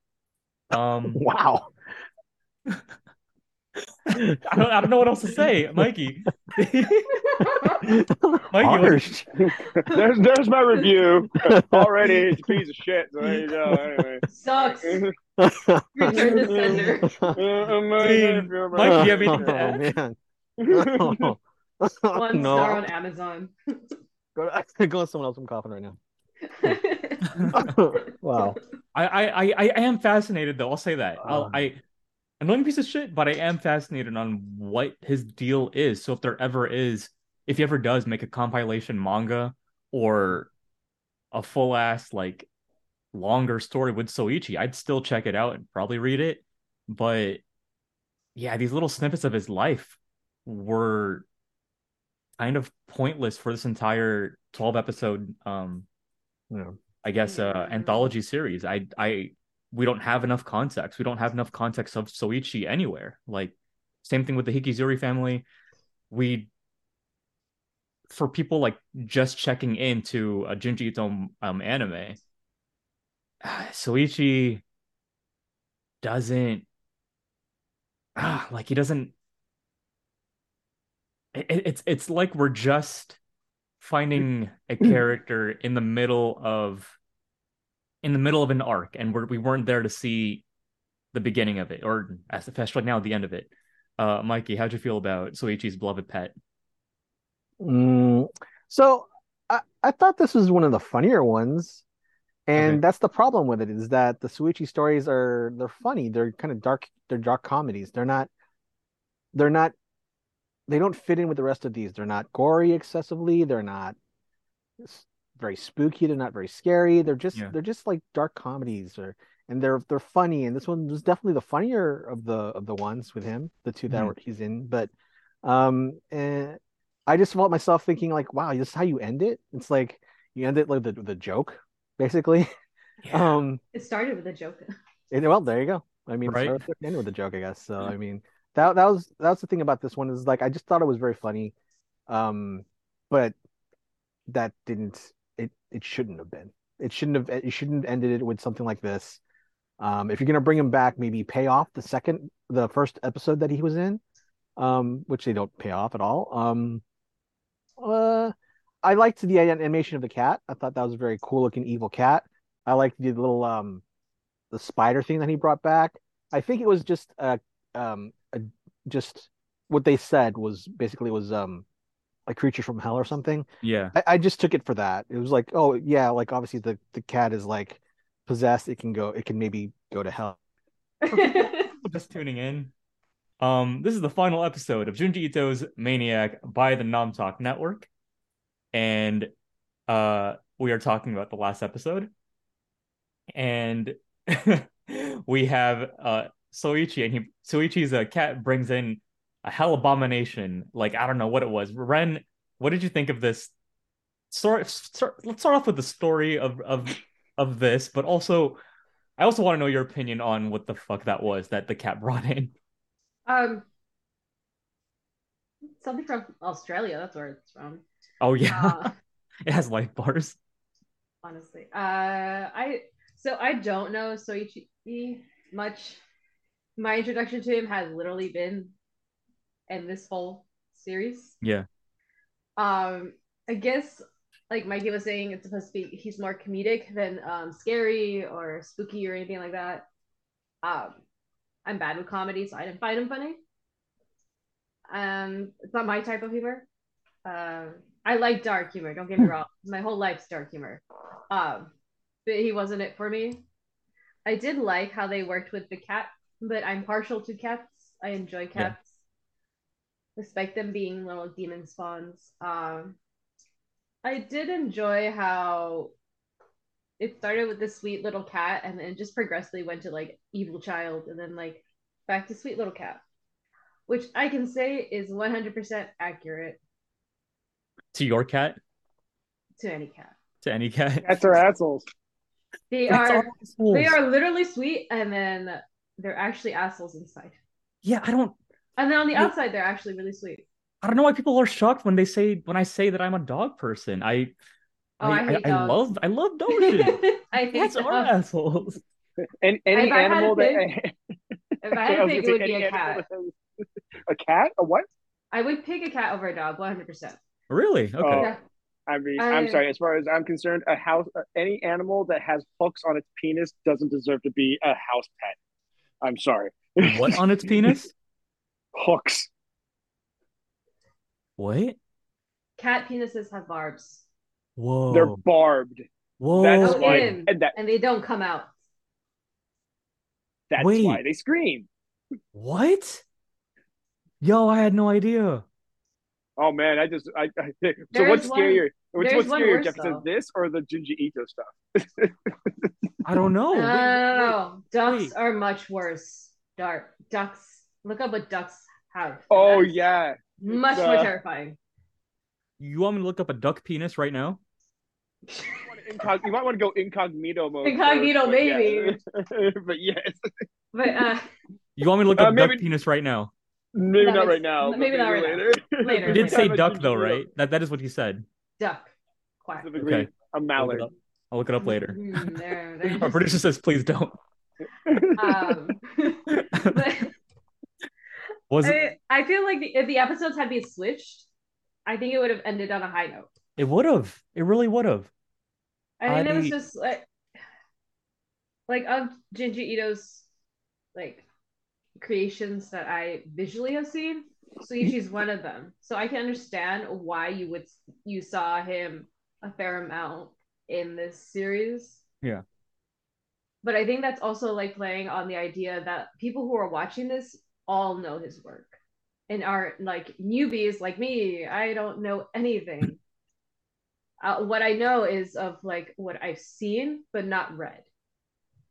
Wow. I don't know what else to say, Mikey. Mikey, there's my review already. It's a piece of shit. So there you go. Anyway, sucks. Return to sender. Mike, do you have anything to add? Man. Oh. One no. star on Amazon. Go to someone else. I'm coughing right now. Wow. I am fascinated though. I'll say that. I'm not a piece of shit, but I am fascinated on what his deal is. So if he ever does make a compilation manga or a full ass like longer story with Soichi, I'd still check it out and probably read it. But yeah, these little snippets of his life were kind of pointless for this entire 12 episode anthology series. We don't have enough context. We don't have enough context of Soichi anywhere. Like, same thing with the Hikizuri family. For people like just checking into a Junji Ito anime, Soichi doesn't like he doesn't. It's like we're just finding a character in the middle of an arc, and we weren't there to see the beginning of it, or especially now the end of it. Mikey, how'd you feel about Soichi's beloved pet? So I thought this was one of the funnier ones, and that's the problem with it, is that the Soichi stories they're funny, they're kind of dark, they're dark comedies. They don't fit in with the rest of these. They're not gory excessively. They're not very spooky. They're not very scary. They're just like dark comedies, and they're funny. And this one was definitely the funnier of the ones with him, the two that he's in. But and I just felt myself thinking like, wow, this is how you end it. It's like you end it like the joke, basically. Yeah. It started with a joke. Well, there you go. I mean, right? It ended with a joke, I guess. So yeah. I mean. That was the thing about this one, is like I just thought it was very funny, but that didn't it shouldn't have been. It shouldn't have ended it with something like this. If you're gonna bring him back, maybe pay off the first episode that he was in, which they don't pay off at all. I liked the animation of the cat. I thought that was a very cool looking evil cat. I liked the little the spider thing that he brought back. I think it was just just what they said was basically a creature from hell or something. Yeah, I just took it for that. It was like, oh yeah, like obviously the cat is like possessed. It can maybe go to hell. Just tuning in. This is the final episode of Junji Ito's Maniac by the Nom Talk Network, and we are talking about the last episode, and we have Soichi, and Soichi's cat brings in a hell abomination. Like, I don't know what it was. Ren, what did you think of this? Let's start off with the story of this, but also, I also want to know your opinion on what the fuck that was that the cat brought in. Something from Australia. That's where it's from. Oh yeah, it has life bars. Honestly, I don't know Soichi much. My introduction to him has literally been in this whole series. Yeah. I guess, like Mikey was saying, it's supposed to be he's more comedic than scary or spooky or anything like that. I'm bad with comedy, so I didn't find him funny. It's not my type of humor. I like dark humor, don't get me wrong. My whole life's dark humor. But he wasn't it for me. I did like how they worked with the cat, but I'm partial to cats. I enjoy cats. Yeah. Respect them being little demon spawns. I did enjoy how it started with this sweet little cat, and then just progressively went to like evil child, and then like back to sweet little cat, which I can say is 100% accurate. To your cat? To any cat. To any cat. Cats are assholes. They are literally sweet, and then they're actually assholes inside. Yeah, I don't. And then on the outside, they're actually really sweet. I don't know why people are shocked when I say that I'm a dog person. I love dog shit. I think cats are assholes. And any animal that. If I had to pick, it would be a cat. A cat? A what? I would pick a cat over a dog, 100%. Really? Okay. Yeah. I mean, I'm sorry. As far as I'm concerned, a house, any animal that has hooks on its penis doesn't deserve to be a house pet. I'm sorry. What on its penis? Hooks. What? Cat penises have barbs. Whoa. They're barbed. Whoa. That's why, and they don't come out. That's why they scream. What? Yo, I had no idea. Oh man, I so what's scarier? What's scarier, Jefferson? This or the Junji Ito stuff? I don't know. No, ducks are much worse. Ducks. Look up what ducks have. Oh yeah, much more terrifying. You want me to look up a duck penis right now? You might want to go incognito mode. Incognito, first, maybe. But yes. But you want me to look up duck penis right now? Maybe not right now. Maybe not right later. Later. You did say duck though, right? That is what you said. Duck. Quack. Okay. A mallard. I'll look it up later. Our producer says, "Please don't." But I feel like if the episodes had been switched, I think it would have ended on a high note. It would have. It really would have. I think it was just like of Junji Ito's like creations that I visually have seen, Soichi's one of them. So I can understand why you saw him a fair amount in this series. Yeah. But I think that's also like playing on the idea that people who are watching this all know his work and are like newbies like me. I don't know anything. What I know is of like what I've seen, but not read.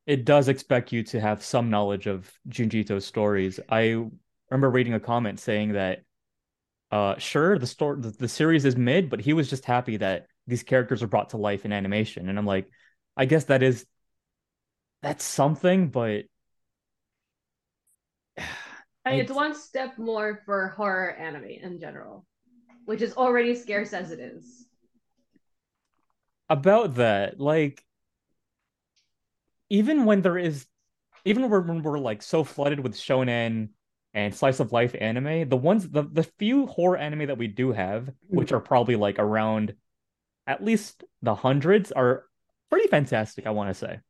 It does expect you to have some knowledge of Junji Ito's stories. I remember reading a comment saying that, sure, the series is mid, but he was just happy that these characters are brought to life in animation. And I'm like, I guess that's something, but it's one step more for horror anime in general, which is already scarce as it is. About that, like, even when we're like so flooded with shonen and slice of life anime, the few horror anime that we do have, which are probably like around at least the hundreds, are pretty fantastic, I want to say.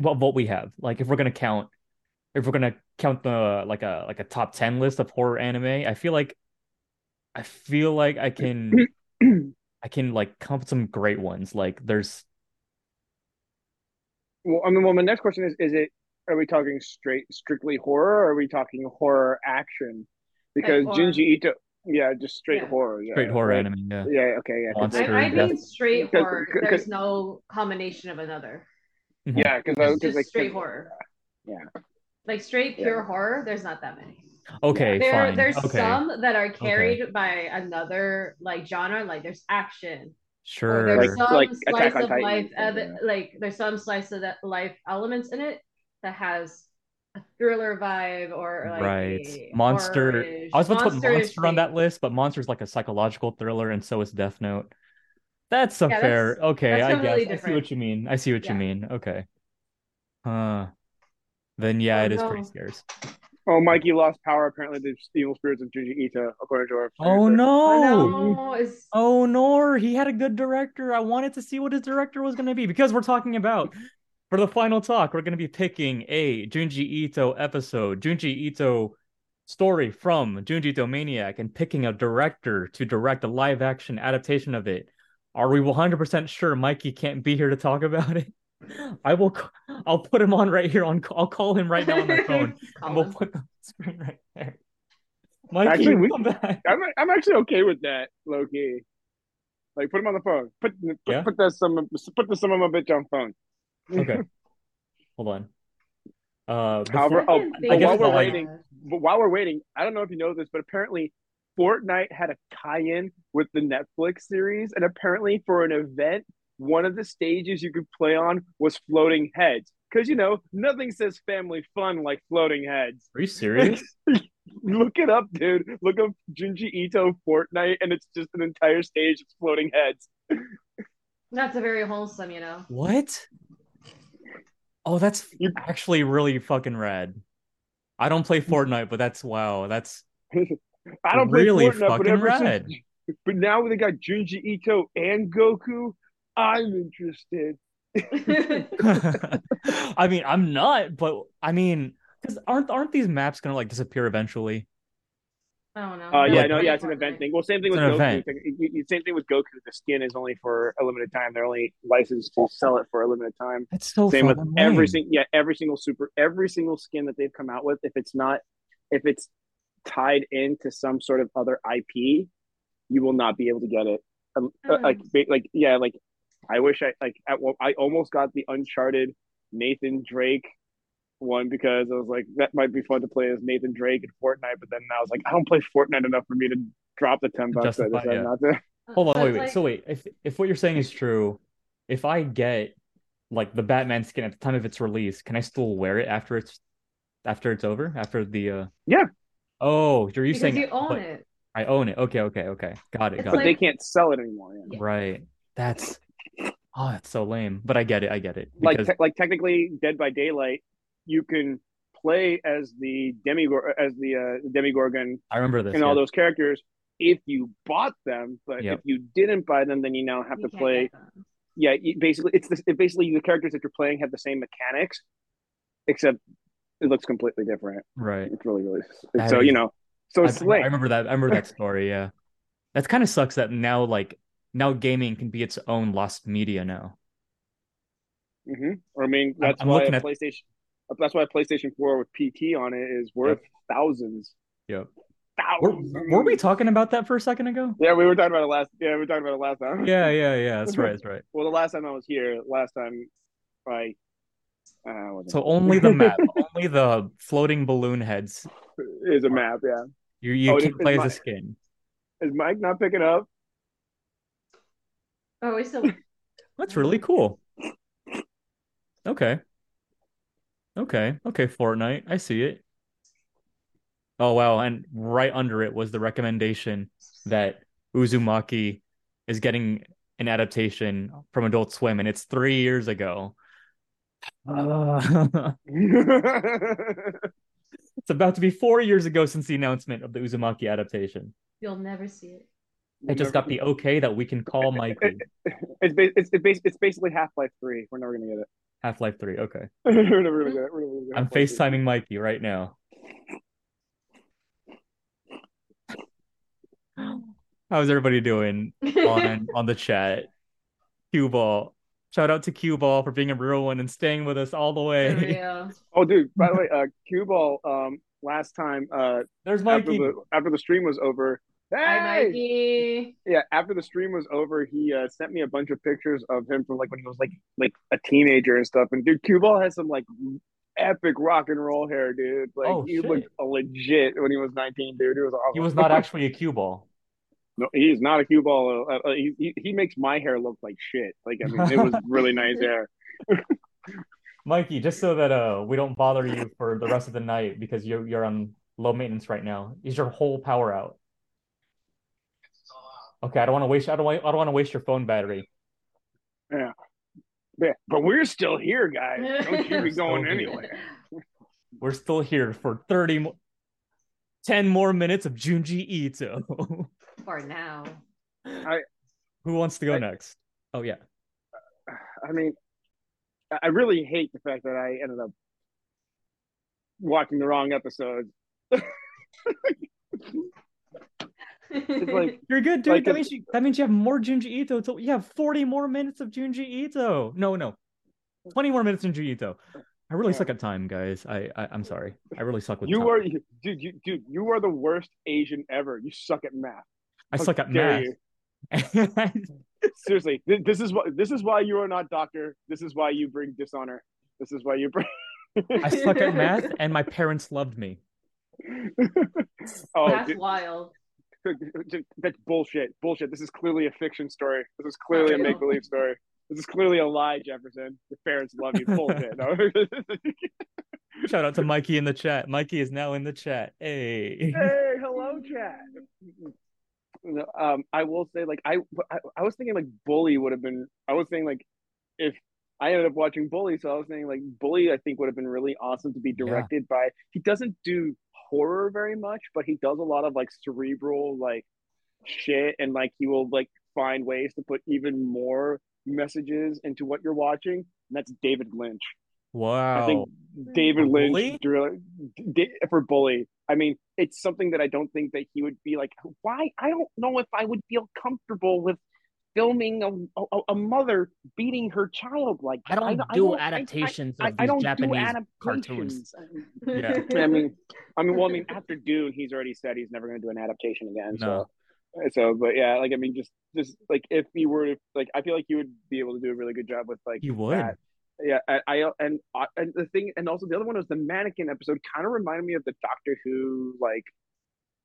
Well, what we have, like, if we're gonna count the like a top 10 list of horror anime, I feel like I can like come up with some great ones. Like there's. Well, my next question is are we talking strictly horror, or are we talking horror action? Because Junji Ito, just straight horror. Yeah. Straight horror anime, yeah. Yeah, okay, yeah. Monster, I mean straight horror. There's no combination of another. Yeah, because like straight horror. Yeah. Like straight pure horror, there's not that many. Okay, fine. There's some that are carried by another like genre, like there's action. Sure. There's like slice of life, like there's some slice of life elements in it that has a thriller vibe or like monster. I was about to put monster on that list, but monster is like a psychological thriller, and so is Death Note. That's a fair. Okay, I guess. I see what you mean. Okay. Then it is pretty scarce. Oh, Mikey lost power. Apparently, the evil spirits of Junji Ito, according to our. Oh no! Oh no! He had a good director. I wanted to see what his director was going to be, because we're talking about, for the final talk, we're going to be picking a Junji Ito episode, Junji Ito story from Junji Ito Maniac, and picking a director to direct a live action adaptation of it. Are we 100% sure Mikey can't be here to talk about it? I'll put him on right here. I'll call him right now on the phone, and we'll put the screen right there. Mikey, actually, come back. I'm actually okay with that, low key. Like, put him on the phone. Put the son of a bitch on phone. Okay, hold on. While we're waiting, I don't know if you know this, but apparently Fortnite had a tie-in with the Netflix series, and apparently for an event, one of the stages you could play on was floating heads. Because, you know, nothing says family fun like floating heads. Are you serious? Look it up, dude. Look up Junji Ito Fortnite, and it's just an entire stage of floating heads. That's a very wholesome, you know. What? Oh, that's actually really fucking rad. I don't play Fortnite, but that's, wow, that's I don't really play Fortnite, fucking rad. But now when they got Junji Ito and Goku, I'm interested. I mean, I'm not, but I mean, because aren't these maps gonna like disappear eventually? I don't know. Yeah, it's an event thing. Well, same thing with Goku. Same thing with Goku. The skin is only for a limited time. They're only licensed to sell it for a limited time. That's so same with every single skin that they've come out with. If it's tied into some sort of other IP, you will not be able to get it. I wish I almost got the Uncharted Nathan Drake one because I was like, that might be fun to play as Nathan Drake in Fortnite, but then I was like, I don't play Fortnite enough for me to drop the $10. I decided not to. Hold on, wait. So wait, if what you're saying is true, if I get like the Batman skin at the time of its release, can I still wear it after it's over? After the yeah. Oh, are you saying you own it? I own it. Okay. Got it. But they can't sell it anymore. Yeah. Right. That's so lame. But I get it. Because... Like technically, Dead by Daylight, you can play as the Demigorgon. I remember this. And all those characters, if you bought them. But if you didn't buy them, then you now have to play. Yeah, basically the characters that you're playing have the same mechanics, except it looks completely different. Right. It's really. So it's lame. I remember that. Story. Yeah, that kind of sucks. That now now gaming can be its own lost media now. Mm-hmm. Or I mean, that's why PlayStation 4 with PT on it is worth thousands. Yep. Thousands. Were we talking about that for a second ago? Yeah, we were talking about it last. Yeah, we were talking about it last time. Yeah. That's right. Well, the last time I was here, so only the map, only the floating balloon heads is a map. Yeah. You can play as a skin. Is Mike not picking up? Oh, he's still. That's really cool. Okay, Fortnite. I see it. Oh, wow. And right under it was the recommendation that Uzumaki is getting an adaptation from Adult Swim, and it's 3 years ago. It's about to be 4 years ago since the announcement of the Uzumaki adaptation. You'll never see it. I just got the okay that we can call Mikey. It's basically Half-Life 3. We're never going to get it. Half-Life 3, okay. We're never going to get it. I'm FaceTiming Mikey right now. How's everybody doing on the chat? Cue ball. Shout out to Q-Ball for being a real one and staying with us all the way. Yeah. Oh, dude, by the way, Q-Ball, last time, there's Mikey. After the stream was over. Hey! Hi, Mikey. Yeah, after the stream was over, he sent me a bunch of pictures of him from when he was like a teenager and stuff. And dude, Q-Ball has some epic rock and roll hair, dude. Looked legit when he was 19, dude. It was awesome. He was not actually a Q-Ball. No, he's not a cue ball. He makes my hair look like shit. It was really nice hair. Mikey, just so that we don't bother you for the rest of the night because you're on low maintenance right now. Is your whole power out? Okay, I don't want to waste your phone battery. Yeah, but we're still here, guys. Don't you be going anywhere. We're still here for 10 more minutes of Junji Ito. For now, who wants to go next? Oh yeah, I mean, I really hate the fact that I ended up watching the wrong episode. It's you're good, dude. That means you have more Junji Ito. So you have 40 more minutes of Junji Ito. No, 20 more minutes of Junji Ito. I really suck at time, guys. I'm sorry. I really suck with time. You are the worst Asian ever. You suck at math. I suck at math. Seriously, this is why you are not doctor. This is why you bring dishonor. This is why you bring. I suck at math, and my parents loved me. Wild. That's bullshit. This is clearly a fiction story. This is clearly a make believe story. This is clearly a lie, Jefferson. Your parents love you. Bullshit. No? Shout out to Mikey in the chat. Mikey is now in the chat. Hey, hello, chat. I will say, I was thinking, Bully would have been. I was thinking, if I ended up watching Bully, so I was thinking, Bully, I think would have been really awesome to be directed by. He doesn't do horror very much, but he does a lot of cerebral, shit, and like he will like find ways to put even more messages into what you're watching, and that's David Lynch. Wow. I think David Lynch for Bully. I mean, it's something that I don't think that he would be like, why? I don't know if I would feel comfortable with filming a mother beating her child like that. I don't do adaptations of these Japanese cartoons. Yeah. I mean, after Dune, he's already said he's never going to do an adaptation again. No. So, but yeah, like, I mean, just like if he were to, like, I feel like he would be able to do a really good job with like. He would. That. Yeah, and the thing, and also the other one was the mannequin episode. Kind of reminded me of the Doctor Who like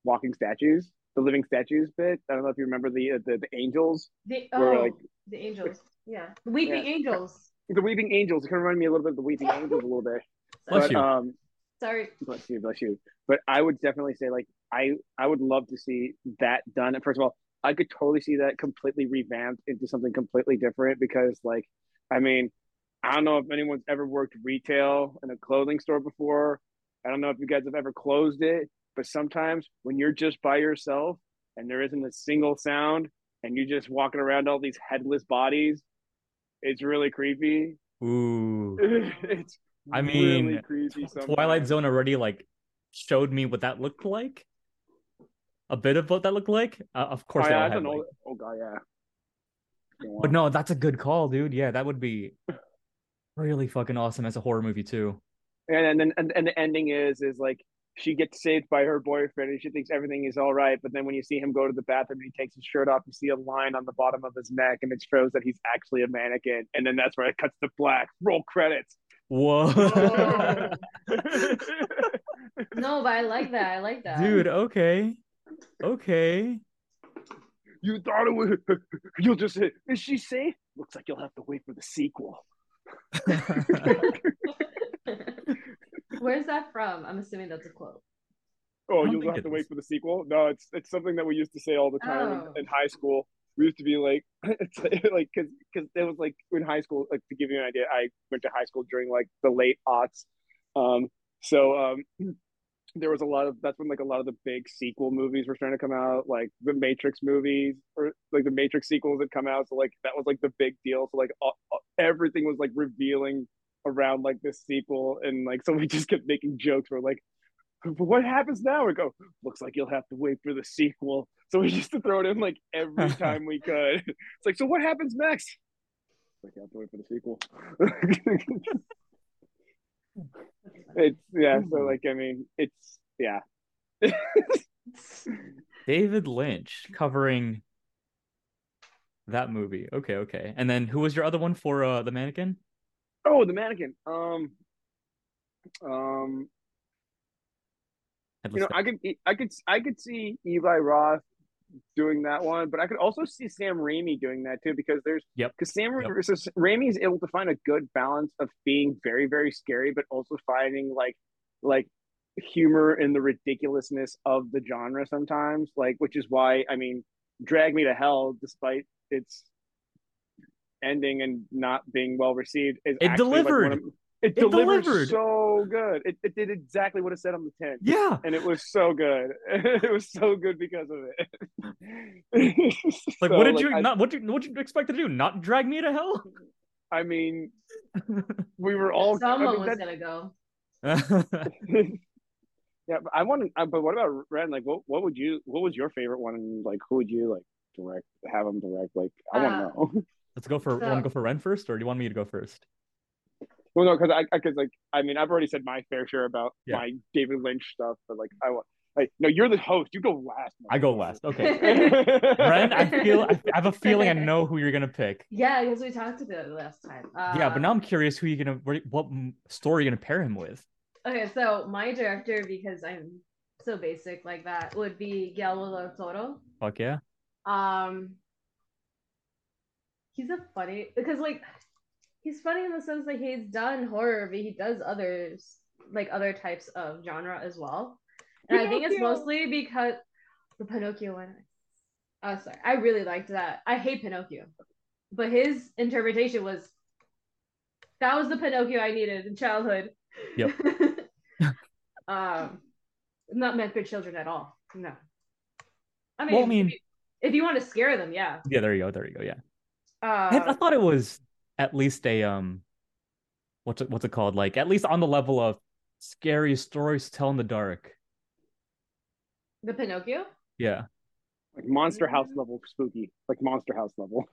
walking statues, the living statues bit. I don't know if you remember the angels. The angels, yeah, the weeping angels. The weeping angels. It kind of reminded me a little bit of the weeping angels a little bit. Bless you. But I would definitely say like I would love to see that done. And first of all, I could totally see that completely revamped into something completely different because like I mean. I don't know if anyone's ever worked retail in a clothing store before. I don't know if you guys have ever closed it, but sometimes when you're just by yourself and there isn't a single sound and you're just walking around all these headless bodies, it's really creepy. Ooh. Really creepy sometimes. Twilight Zone already like showed me what that looked like. A bit of what that looked like. Of course. Oh god, yeah. But no, that's a good call, dude. Yeah, that would be really fucking awesome as a horror movie too. And then the ending is like she gets saved by her boyfriend and she thinks everything is all right, but then when you see him go to the bathroom and he takes his shirt off, you see a line on the bottom of his neck and it shows that he's actually a mannequin, and then that's where it cuts to black. Roll credits. Whoa. No, but I like that. Dude, okay. You thought it was is she safe? Looks like you'll have to wait for the sequel. Where's that from? I'm assuming that's a quote. Oh, you'll have to wait for the sequel? No, it's something that we used to say all the time in high school. We used to be like, it's like because it was like in high school. Like to give you an idea, I went to high school during like the late aughts, so there was a lot of that's when like a lot of the big sequel movies were starting to come out, like the Matrix movies or like the Matrix sequels had come out. So like that was like the big deal. So like everything was like revealing around like this sequel, and like so we just kept making jokes. We're like, what happens now? We go, looks like you'll have to wait for the sequel. So we used to throw it in like every time we could. It's like, so what happens next? It's like, you have to wait for the sequel. It's yeah, so like I mean it's yeah. David Lynch covering that movie. Okay. And then who was your other one for the mannequin? Oh, the mannequin. You know, I could see Eli Roth doing that one, but I could also see Sam Raimi doing that too, because there's so Raimi is able to find a good balance of being very, very scary, but also finding like humor in the ridiculousness of the genre sometimes, like, which is why I mean Drag Me to Hell, despite its ending and not being well received, is it delivered. It delivered so good. It did exactly what it said on the tin. Yeah. And it was so good. It was so good because of it. Like, so, what did you expect to do? Not drag me to hell? I mean, we were all someone was gonna go. Yeah, but but what about Ren? Like what was your favorite one, and like who would you like have him direct? Like I wanna know. Wanna go for Ren first, or do you want me to go first? Well, no, because I've already said my fair share about my David Lynch stuff, but like no, you're the host. You go last. I go last. Okay. Ren, I have a feeling I know who you're gonna pick. Yeah, because we talked about it last time. Yeah, but now I'm curious what story you're gonna pair him with. Okay, so my director, because I'm so basic like that, would be Guillermo del Toro. Fuck yeah. He's a funny because like. He's funny in the sense that he's done horror, but he does other types of genre as well. And Pinocchio. I think it's mostly because the Pinocchio one. Oh, sorry. I really liked that. I hate Pinocchio. But his interpretation was, that was the Pinocchio I needed in childhood. Yep. Not meant for children at all. No. I mean, well, I mean If you want to scare them, yeah. Yeah, there you go. There you go. Yeah. I thought it was at least a what's it called? Like at least on the level of scary stories to tell in the dark. The Pinocchio? Yeah. Like Monster House level spooky. Like Monster House level.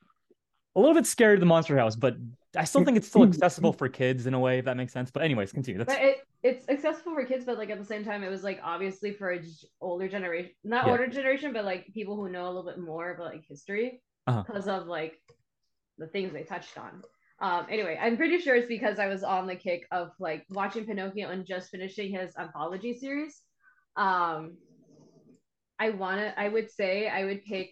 A little bit scary than Monster House, but I still think it's still accessible for kids in a way, if that makes sense. But anyways, continue. That's... But it's accessible for kids, but like at the same time, it was like obviously for an older generation, not older generation, but like people who know a little bit more about like history because of like the things they touched on. Anyway, I'm pretty sure it's because I was on the kick of like watching Pinocchio and just finishing his anthology series. I would say I would pick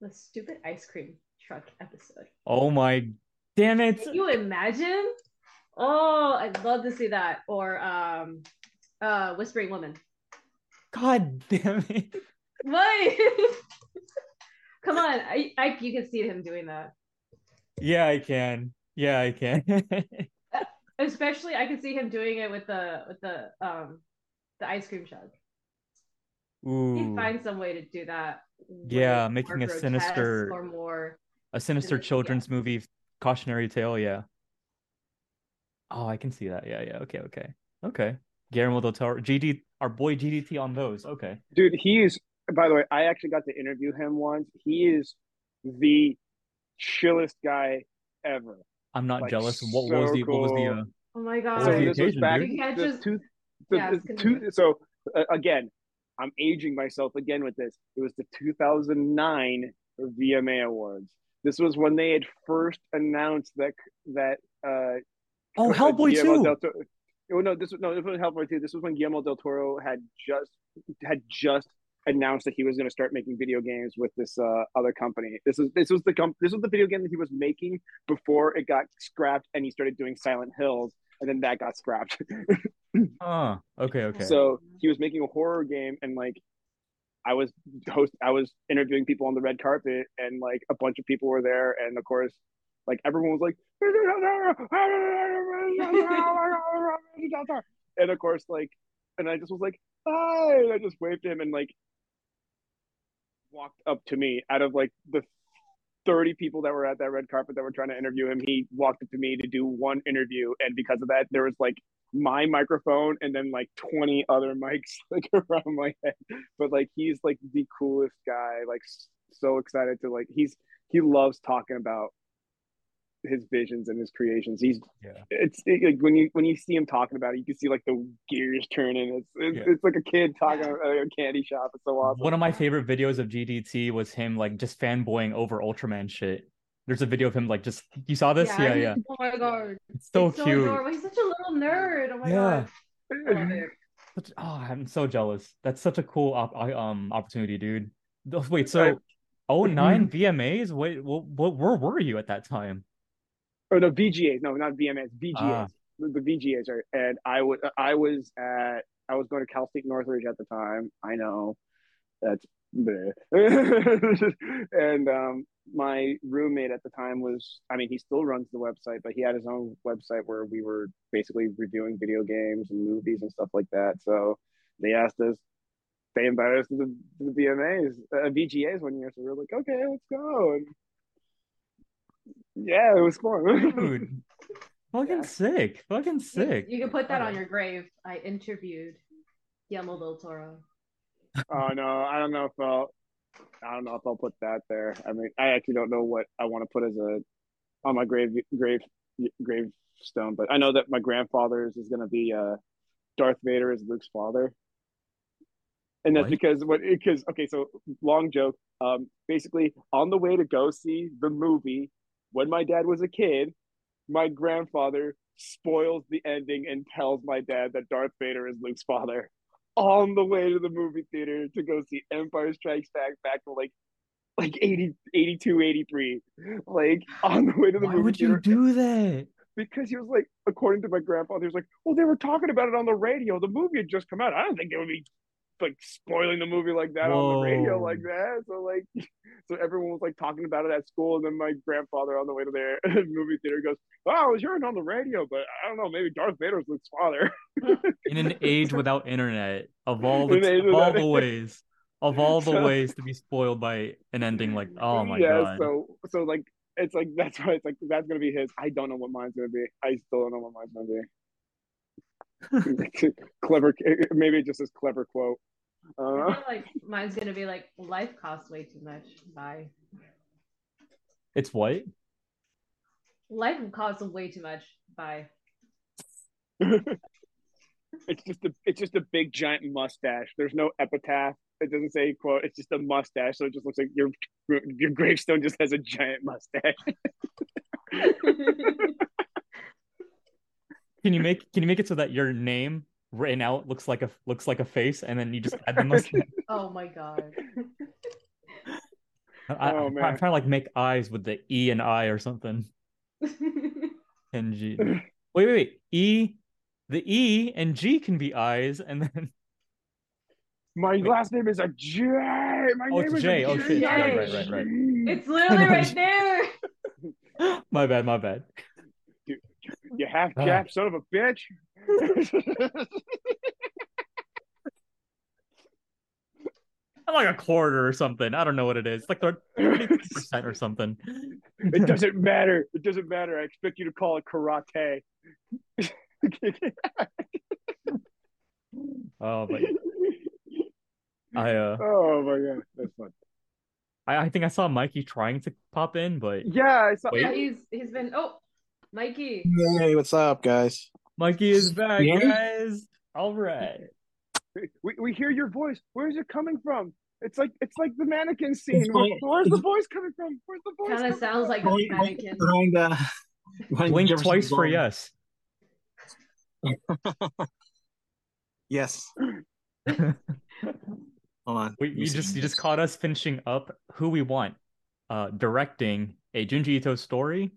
the stupid ice cream truck episode. Oh my, damn it. Can you imagine? Oh, I'd love to see that. Or Whispering Woman. God damn it. What? Come on, I you can see him doing that. Yeah, I can. Especially I can see him doing it with the ice cream jug. Ooh. He'd find some way to do that. Yeah, making a sinister or more children's movie cautionary tale, yeah. Oh, I can see that. Yeah. Okay. Guillermo del Toro, our boy GDT on those. Okay. Dude, he is, by the way, I actually got to interview him once. He is the chillest guy ever. I'm not jealous. What was the oh my god. So this was back again, I'm aging myself again with this. It was the 2009 VMA Awards. This was when they had first announced that Hellboy 2. This was Hellboy 2. This was when Guillermo del Toro had just announced that he was going to start making video games with this other company. This was the video game that he was making before it got scrapped, and he started doing Silent Hills, and then that got scrapped. Okay. So he was making a horror game, and like I was interviewing people on the red carpet, and like a bunch of people were there, and of course, like everyone was like, and of course, like, and I just was like, hi, and I just waved him, and like walked up to me out of like the 30 people that were at that red carpet that were trying to interview him. He walked up to me to do one interview, and because of that, there was like my microphone and then like 20 other mics like around my head. But like he's like the coolest guy, like so excited to like he loves talking about his visions and his creations. It's like when you see him talking about it, you can see like the gears turning. It's like a kid talking about a candy shop. It's so awesome. One of my favorite videos of GDT was him like just fanboying over Ultraman shit. There's a video of him like just, you saw this? Yeah. Oh my god, it's so cute. Adorable. He's such a little nerd. Oh my god. I'm so jealous. That's such a cool opportunity, dude. Wait, so 09 VMAs? Wait, where were you at that time? Or the VGAs? No, not VMAs. VGAs. The VGAs are. And I was going to Cal State Northridge at the time. I know. That's and my roommate at the time was, I mean, he still runs the website, but he had his own website where we were basically reviewing video games and movies and stuff like that. So they invited us to the VMAs, VGAs one year. So we were like, okay, let's go. And yeah, it was fun. Dude, fucking sick. You can put that on your grave. I interviewed Guillermo del Toro. Oh no, I don't know if I'll put that there. I mean, I actually don't know what I want to put as on my gravestone, but I know that my grandfather's is going to be Darth Vader is Luke's father. And that's because long joke. Basically on the way to go see the movie, when my dad was a kid, my grandfather spoils the ending and tells my dad that Darth Vader is Luke's father. On the way to the movie theater to go see Empire Strikes Back to like 80, 82, 83. Like on the way to the movie theater. Why would you do that? Because he was like, according to my grandfather, he was like, well, they were talking about it on the radio. The movie had just come out. I don't think they would be like spoiling the movie like that on the radio like that. So everyone was like talking about it at school, and then my grandfather on the way to their movie theater goes, "Wow, I was hearing on the radio, but I don't know, maybe Darth Vader's Luke's father." In an age without internet, of all the ways. Of all the ways to be spoiled by an ending, like, oh my god. So like, it's like, that's why it's like, that's gonna be his. I don't know what mine's gonna be. I still don't know what mine's gonna be. Clever, maybe just this clever quote. I feel like mine's gonna be like, life costs way too much. Bye. It's what? Life costs way too much. Bye. It's just a big giant mustache. There's no epitaph. It doesn't say quote. It's just a mustache, so it just looks like your gravestone just has a giant mustache. Can you make it so that your name right now looks like a face, and then you just add the mustache? Oh my god! I'm trying to like make eyes with the E and I or something. And G. Wait. The E and G can be eyes, and then. My last name is a J. It's J. Oh shit! Right. It's literally right there. My bad. Dude, you half Jap son of a bitch. I'm like a quarter or something. I don't know what it is. It's like 30% or something. It doesn't matter. I expect you to call it karate. Oh, but. Oh my god, that's fun. I think I saw Mikey trying to pop in, but yeah, I saw. Yeah, he's been. Oh, Mikey. Hey, what's up, guys? Mikey is back, guys. All right. We hear your voice. Where's it coming from? It's like the mannequin scene. Where's the voice coming from? Kind of sounds like a mannequin. Blink twice for yes. Yes. Hold on. You just caught us finishing up Who We Want, directing a Junji Ito story,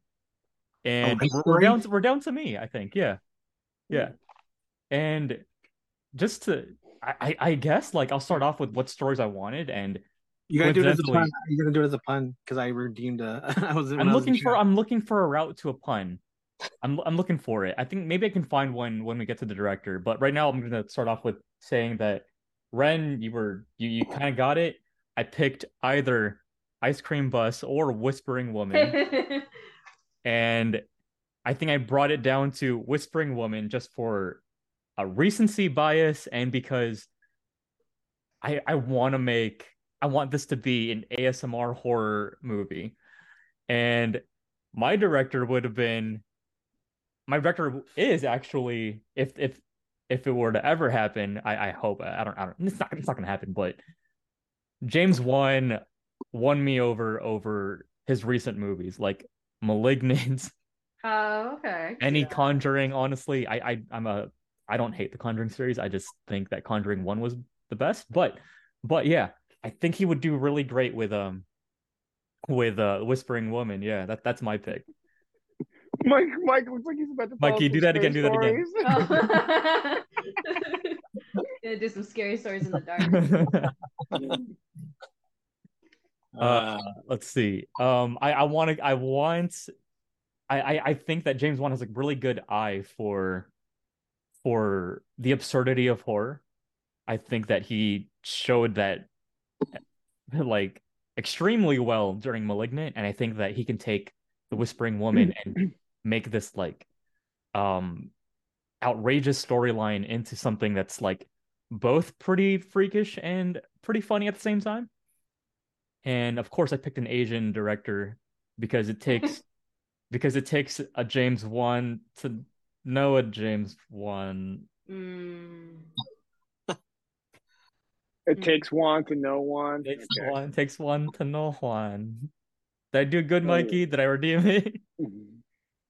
and we're down to me, I think. Yeah. And just to, I guess, like, I'll start off with what stories I wanted, and you gotta do it as a pun. You're gonna do it as a pun because I redeemed a. I'm looking for a route to a pun. I'm looking for it. I think maybe I can find one when we get to the director. But right now, I'm gonna start off with saying that. Ren, you kind of got it. I picked either Ice Cream Bus or Whispering Woman, and I think I brought it down to Whispering Woman just for a recency bias and because I want this to be an ASMR horror movie, and my director is actually if it were to ever happen, I hope I don't. It's not gonna happen. But James Wan won me over his recent movies like *Malignant*. Oh, okay. Any *Conjuring*, honestly, I don't hate the *Conjuring* series. I just think that *Conjuring* 1 was the best. But yeah, I think he would do really great with *Whispering Woman*. Yeah, that's my pick. Mike looks like he's about to. Mikey, do that again. Oh. Gonna do some scary stories in the dark. Let's see. I think that James Wan has a really good eye for the absurdity of horror. I think that he showed that like extremely well during *Malignant*, and I think that he can take the Whispering Woman and make this like outrageous storyline into something that's like both pretty freakish and pretty funny at the same time. And of course I picked an Asian director because it takes a James Wan to know a James Wan. It takes one to know one. It takes one to know one. Did I do good, Mikey? Did I redeem it?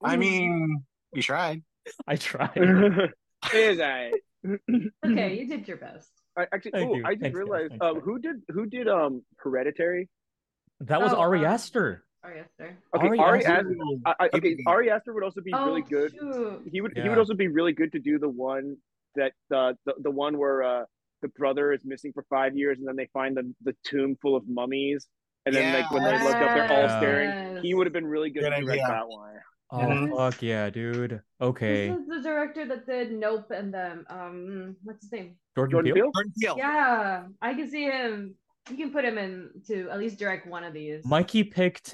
I mean, you tried. I tried. It is okay, you did your best. I just realized who did Hereditary? That was Ari Aster. Ari Aster. Ari Aster would also be really good. Shoot. He would also be really good to do the one that the one where the brother is missing for 5 years and then they find the tomb full of mummies. And then, like, when they looked up, they're all staring. He would have been really good at that one. Oh, fuck yeah, dude. Okay. This is the director that did Nope and them. What's his name? Jordan Peele? Jordan Peele. Yeah, I can see him. You can put him in to at least direct one of these. Mikey picked...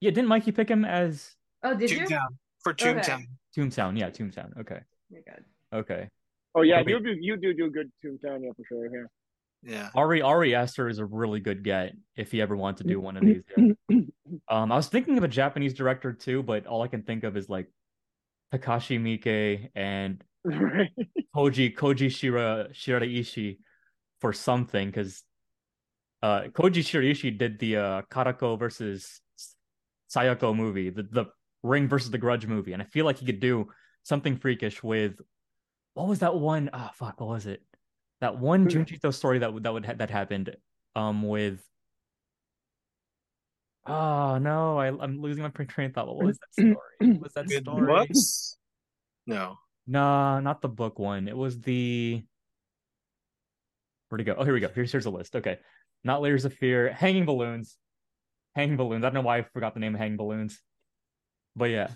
Yeah, didn't Mikey pick him as... Oh, did Toontown. You? For Toontown. Okay. Toontown, yeah, Toontown. Okay. You're good. Okay. Oh, yeah, you do good Toontown, yeah, for sure. Yeah. Yeah, Ari Aster is a really good get if he ever wanted to do one of these. Yeah. I was thinking of a Japanese director too, but all I can think of is like Takashi Miike and Koji Shiraishi for something, because Koji Shiraishi did the Karako versus Sayako movie, the Ring versus the Grudge movie, and I feel like he could do something freakish with what was that one? Ah, fuck, what was it? That one Junji Ito story that happened with I'm losing my train of thought. What was that story? Books? No. Nah, not the book one. It was the where'd it go? Oh, here we go. Here's the list. Okay. Not Layers of Fear. Hanging Balloons. I don't know why I forgot the name of Hanging Balloons. But yeah.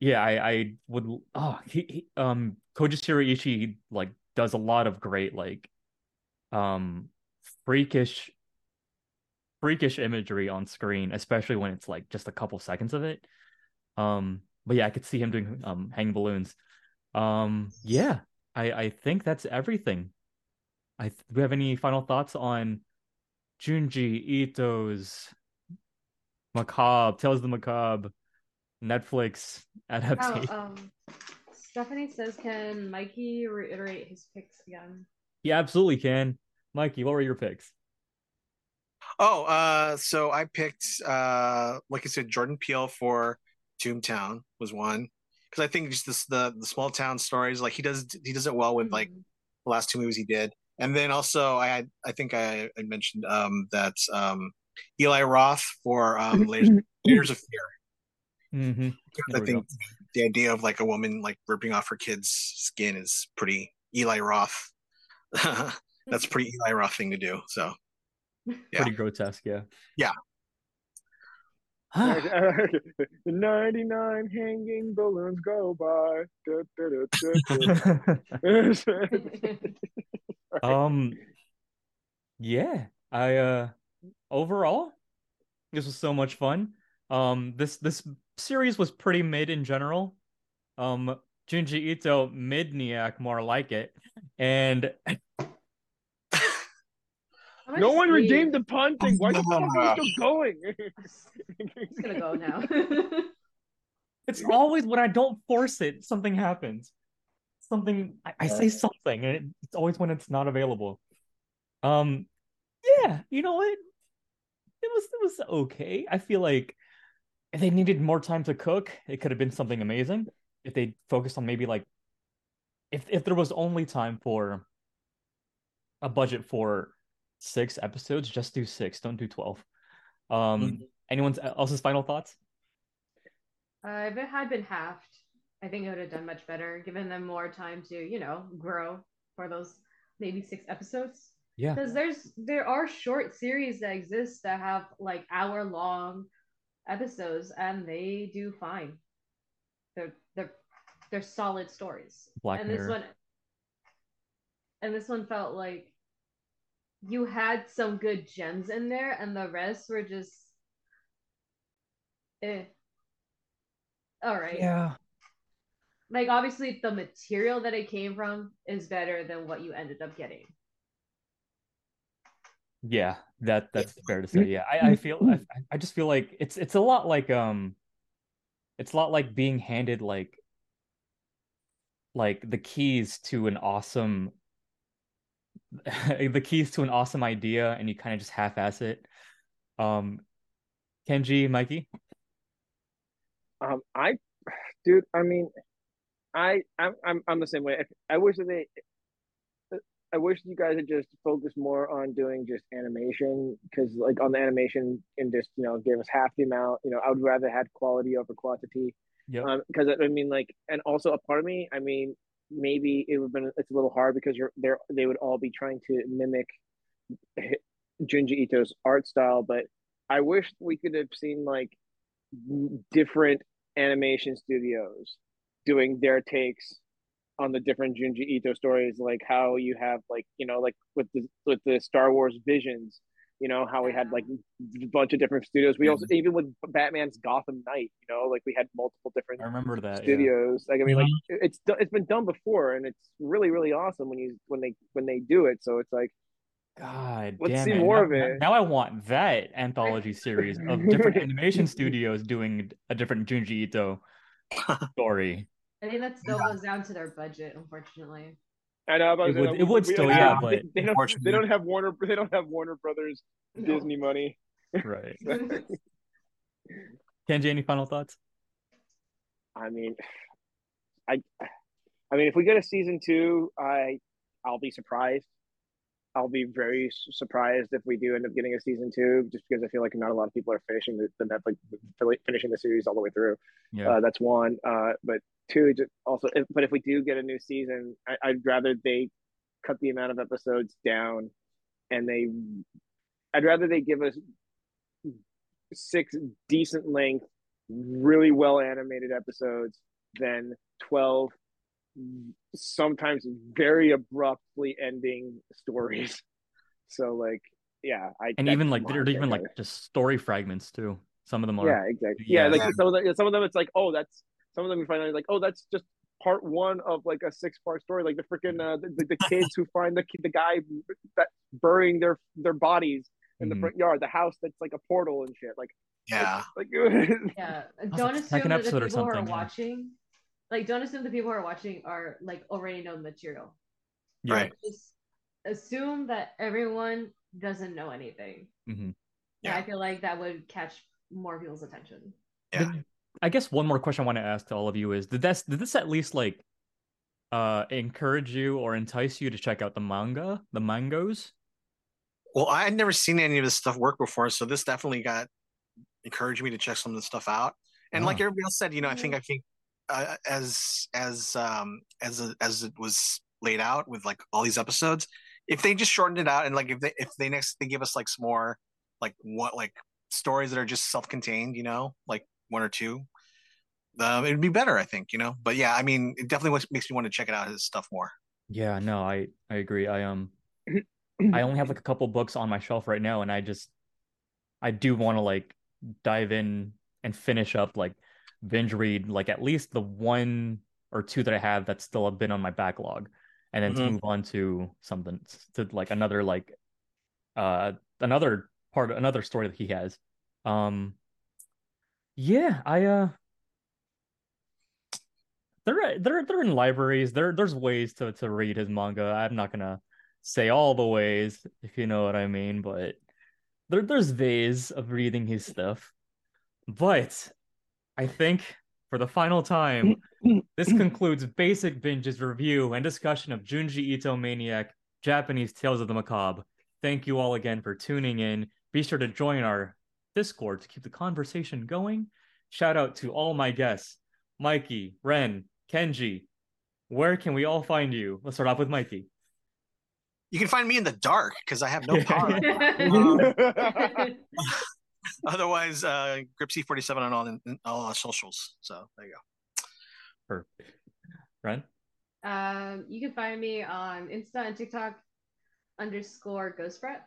Yeah, I would he Koji Shiraishi like does a lot of great like freakish imagery on screen, especially when it's like just a couple seconds of it. But yeah, I could see him doing Hanging Balloons. Yeah, I think that's everything. Do we have any final thoughts on Junji Ito's Macabre, Tales of the Macabre, Netflix adaptation? Stephanie says, can Mikey reiterate his picks again? He absolutely can. Mikey, what were your picks? Oh, so I picked, like I said, Jordan Peele for Toontown was one. Because I think just the small town stories, like he does it well with like the last two movies he did. And then also I mentioned that Eli Roth for Layers of Fear. Mm-hmm. I think the idea of like a woman like ripping off her kid's skin is pretty Eli Roth. That's a pretty Eli Roth thing to do. So, yeah. Pretty grotesque, yeah. Yeah. The 99 hanging balloons go by. Yeah. I overall, this was so much fun. This series was pretty mid in general. Junji Ito Midniak, more like it, and no one redeemed the pun thing. Why the fuck are we still going? It's gonna go now. It's always when I don't force it, something happens. I say something, and it's always when it's not available. Yeah, you know what? It was okay. I feel like if they needed more time to cook, it could have been something amazing. If they focused on maybe like, if there was only time for a budget for 6 episodes, just do 6. Don't do 12. Anyone else's final thoughts? If it had been halved, I think it would have done much better, given them more time to, grow for those maybe 6 episodes. Yeah. Because there are short series that exist that have like hour long episodes, and they do fine. They're solid stories. This one felt like you had some good gems in there, and the rest were just all right. Yeah, like obviously the material that it came from is better than what you ended up getting. Yeah, that's fair to say. Yeah, I just feel like it's a lot like it's a lot like being handed like the keys to an awesome idea, and you kind of just half-ass it. Kenji, Mikey? I'm the same way. I wish you guys had just focused more on doing just animation, because like on the animation and just gave us half the amount. I would rather had quality over quantity. Yeah. Because and also a part of me, maybe it's a little hard because they would all be trying to mimic Junji Ito's art style, but I wish we could have seen like different animation studios doing their takes on the different Junji Ito stories, like how you have, like, you know, like with the Star Wars Visions, you know, how we had like a bunch of different studios. We also, even with Batman's Gotham Knight, you know, like we had multiple different studios. Yeah. Like, I mean, like it's been done before, and it's really, really awesome when they do it. So it's like, God, let's see more of it. Now I want that anthology series of different animation studios doing a different Junji Ito story. I think that still goes down to their budget, unfortunately. I know, but they don't have Warner. They don't have Warner Brothers Disney money, right? Kenji, any final thoughts? I mean, I mean, if we get a season 2, I'll be surprised. I'll be very surprised if we do end up getting a season 2, just because I feel like not a lot of people are finishing finishing the series all the way through. Yeah. That's one. But two, if we do get a new season, I'd rather they cut the amount of episodes down, and I'd rather they give us 6 decent length, really well animated episodes than 12. Sometimes very abruptly ending stories. So like, yeah, there's just story fragments too. Some of them are exactly. Yeah, like some of them it's like, oh, that's some of them you find out like, oh, that's just part 1 of like a 6-part story. Like the freaking the kids who find the guy that burying their bodies in the front yard, the house that's like a portal and shit. Like yeah. Don't assume that the people who are watching. Like, don't assume the people who are watching are, like, already know the material. Right. Just assume that everyone doesn't know anything. Mm-hmm. Yeah. I feel like that would catch more people's attention. Yeah. I guess one more question I want to ask to all of you is, did this at least, like, encourage you or entice you to check out the mangas? Well, I had never seen any of this stuff work before, so this definitely encouraged me to check some of this stuff out. And like everybody else said, you know, I think... as it was laid out with like all these episodes, if they just shortened it out and like if they give us like some more like what like stories that are just self-contained, you know, like 1 or 2, it'd be better, I think, you know. But yeah, I mean, it definitely makes me want to check it out, his stuff more. Yeah, no, I agree. I only have like a couple books on my shelf right now, and I do want to like dive in and finish up like binge read like at least the 1 or 2 that I have that's still have been on my backlog, and then to move on to something to like another story that he has. They're in libraries. There's ways to read his manga. I'm not gonna say all the ways, if you know what I mean, but there's ways of reading his stuff. But I think for the final time, this concludes Basic Binge's review and discussion of Junji Ito Maniac, Japanese Tales of the Macabre. Thank you all again for tuning in. Be sure to join our Discord to keep the conversation going. Shout out to all my guests, Mikey, Ren, Kenji. Where can we all find you? Let's start off with Mikey. You can find me in the dark because I have no power. Otherwise, Gripsy47 on all our socials. So there you go. Perfect. Ren? You can find me on Insta and TikTok _ghostbrat.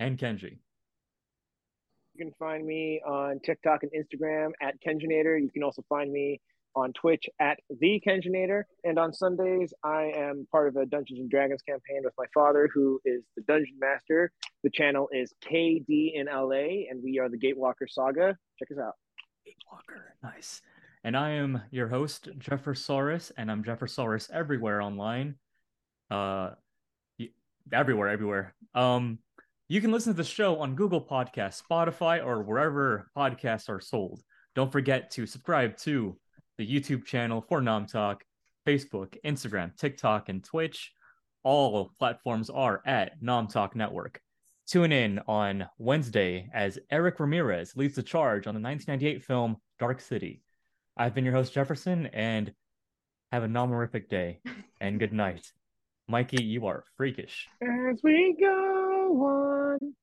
And Kenji? You can find me on TikTok and Instagram @Kenjinator. You can also find me on Twitch @TheKenjinator. And on Sundays, I am part of a Dungeons and Dragons campaign with my father, who is the Dungeon Master. The channel is KDNLA, and we are the Gatewalker Saga. Check us out. Gatewalker, nice. And I am your host, Jeffersaurus, and I'm Jeffersaurus everywhere online. Everywhere. You can listen to the show on Google Podcasts, Spotify, or wherever podcasts are sold. Don't forget to subscribe to the YouTube channel for Nom Talk, Facebook, Instagram, TikTok, and Twitch. All platforms are at Nom Talk Network. Tune in on Wednesday as Eric Ramirez leads the charge on the 1998 film Dark City. I've been your host, Jefferson, and have a nomorific day and good night. Mikey, you are freakish. As we go on.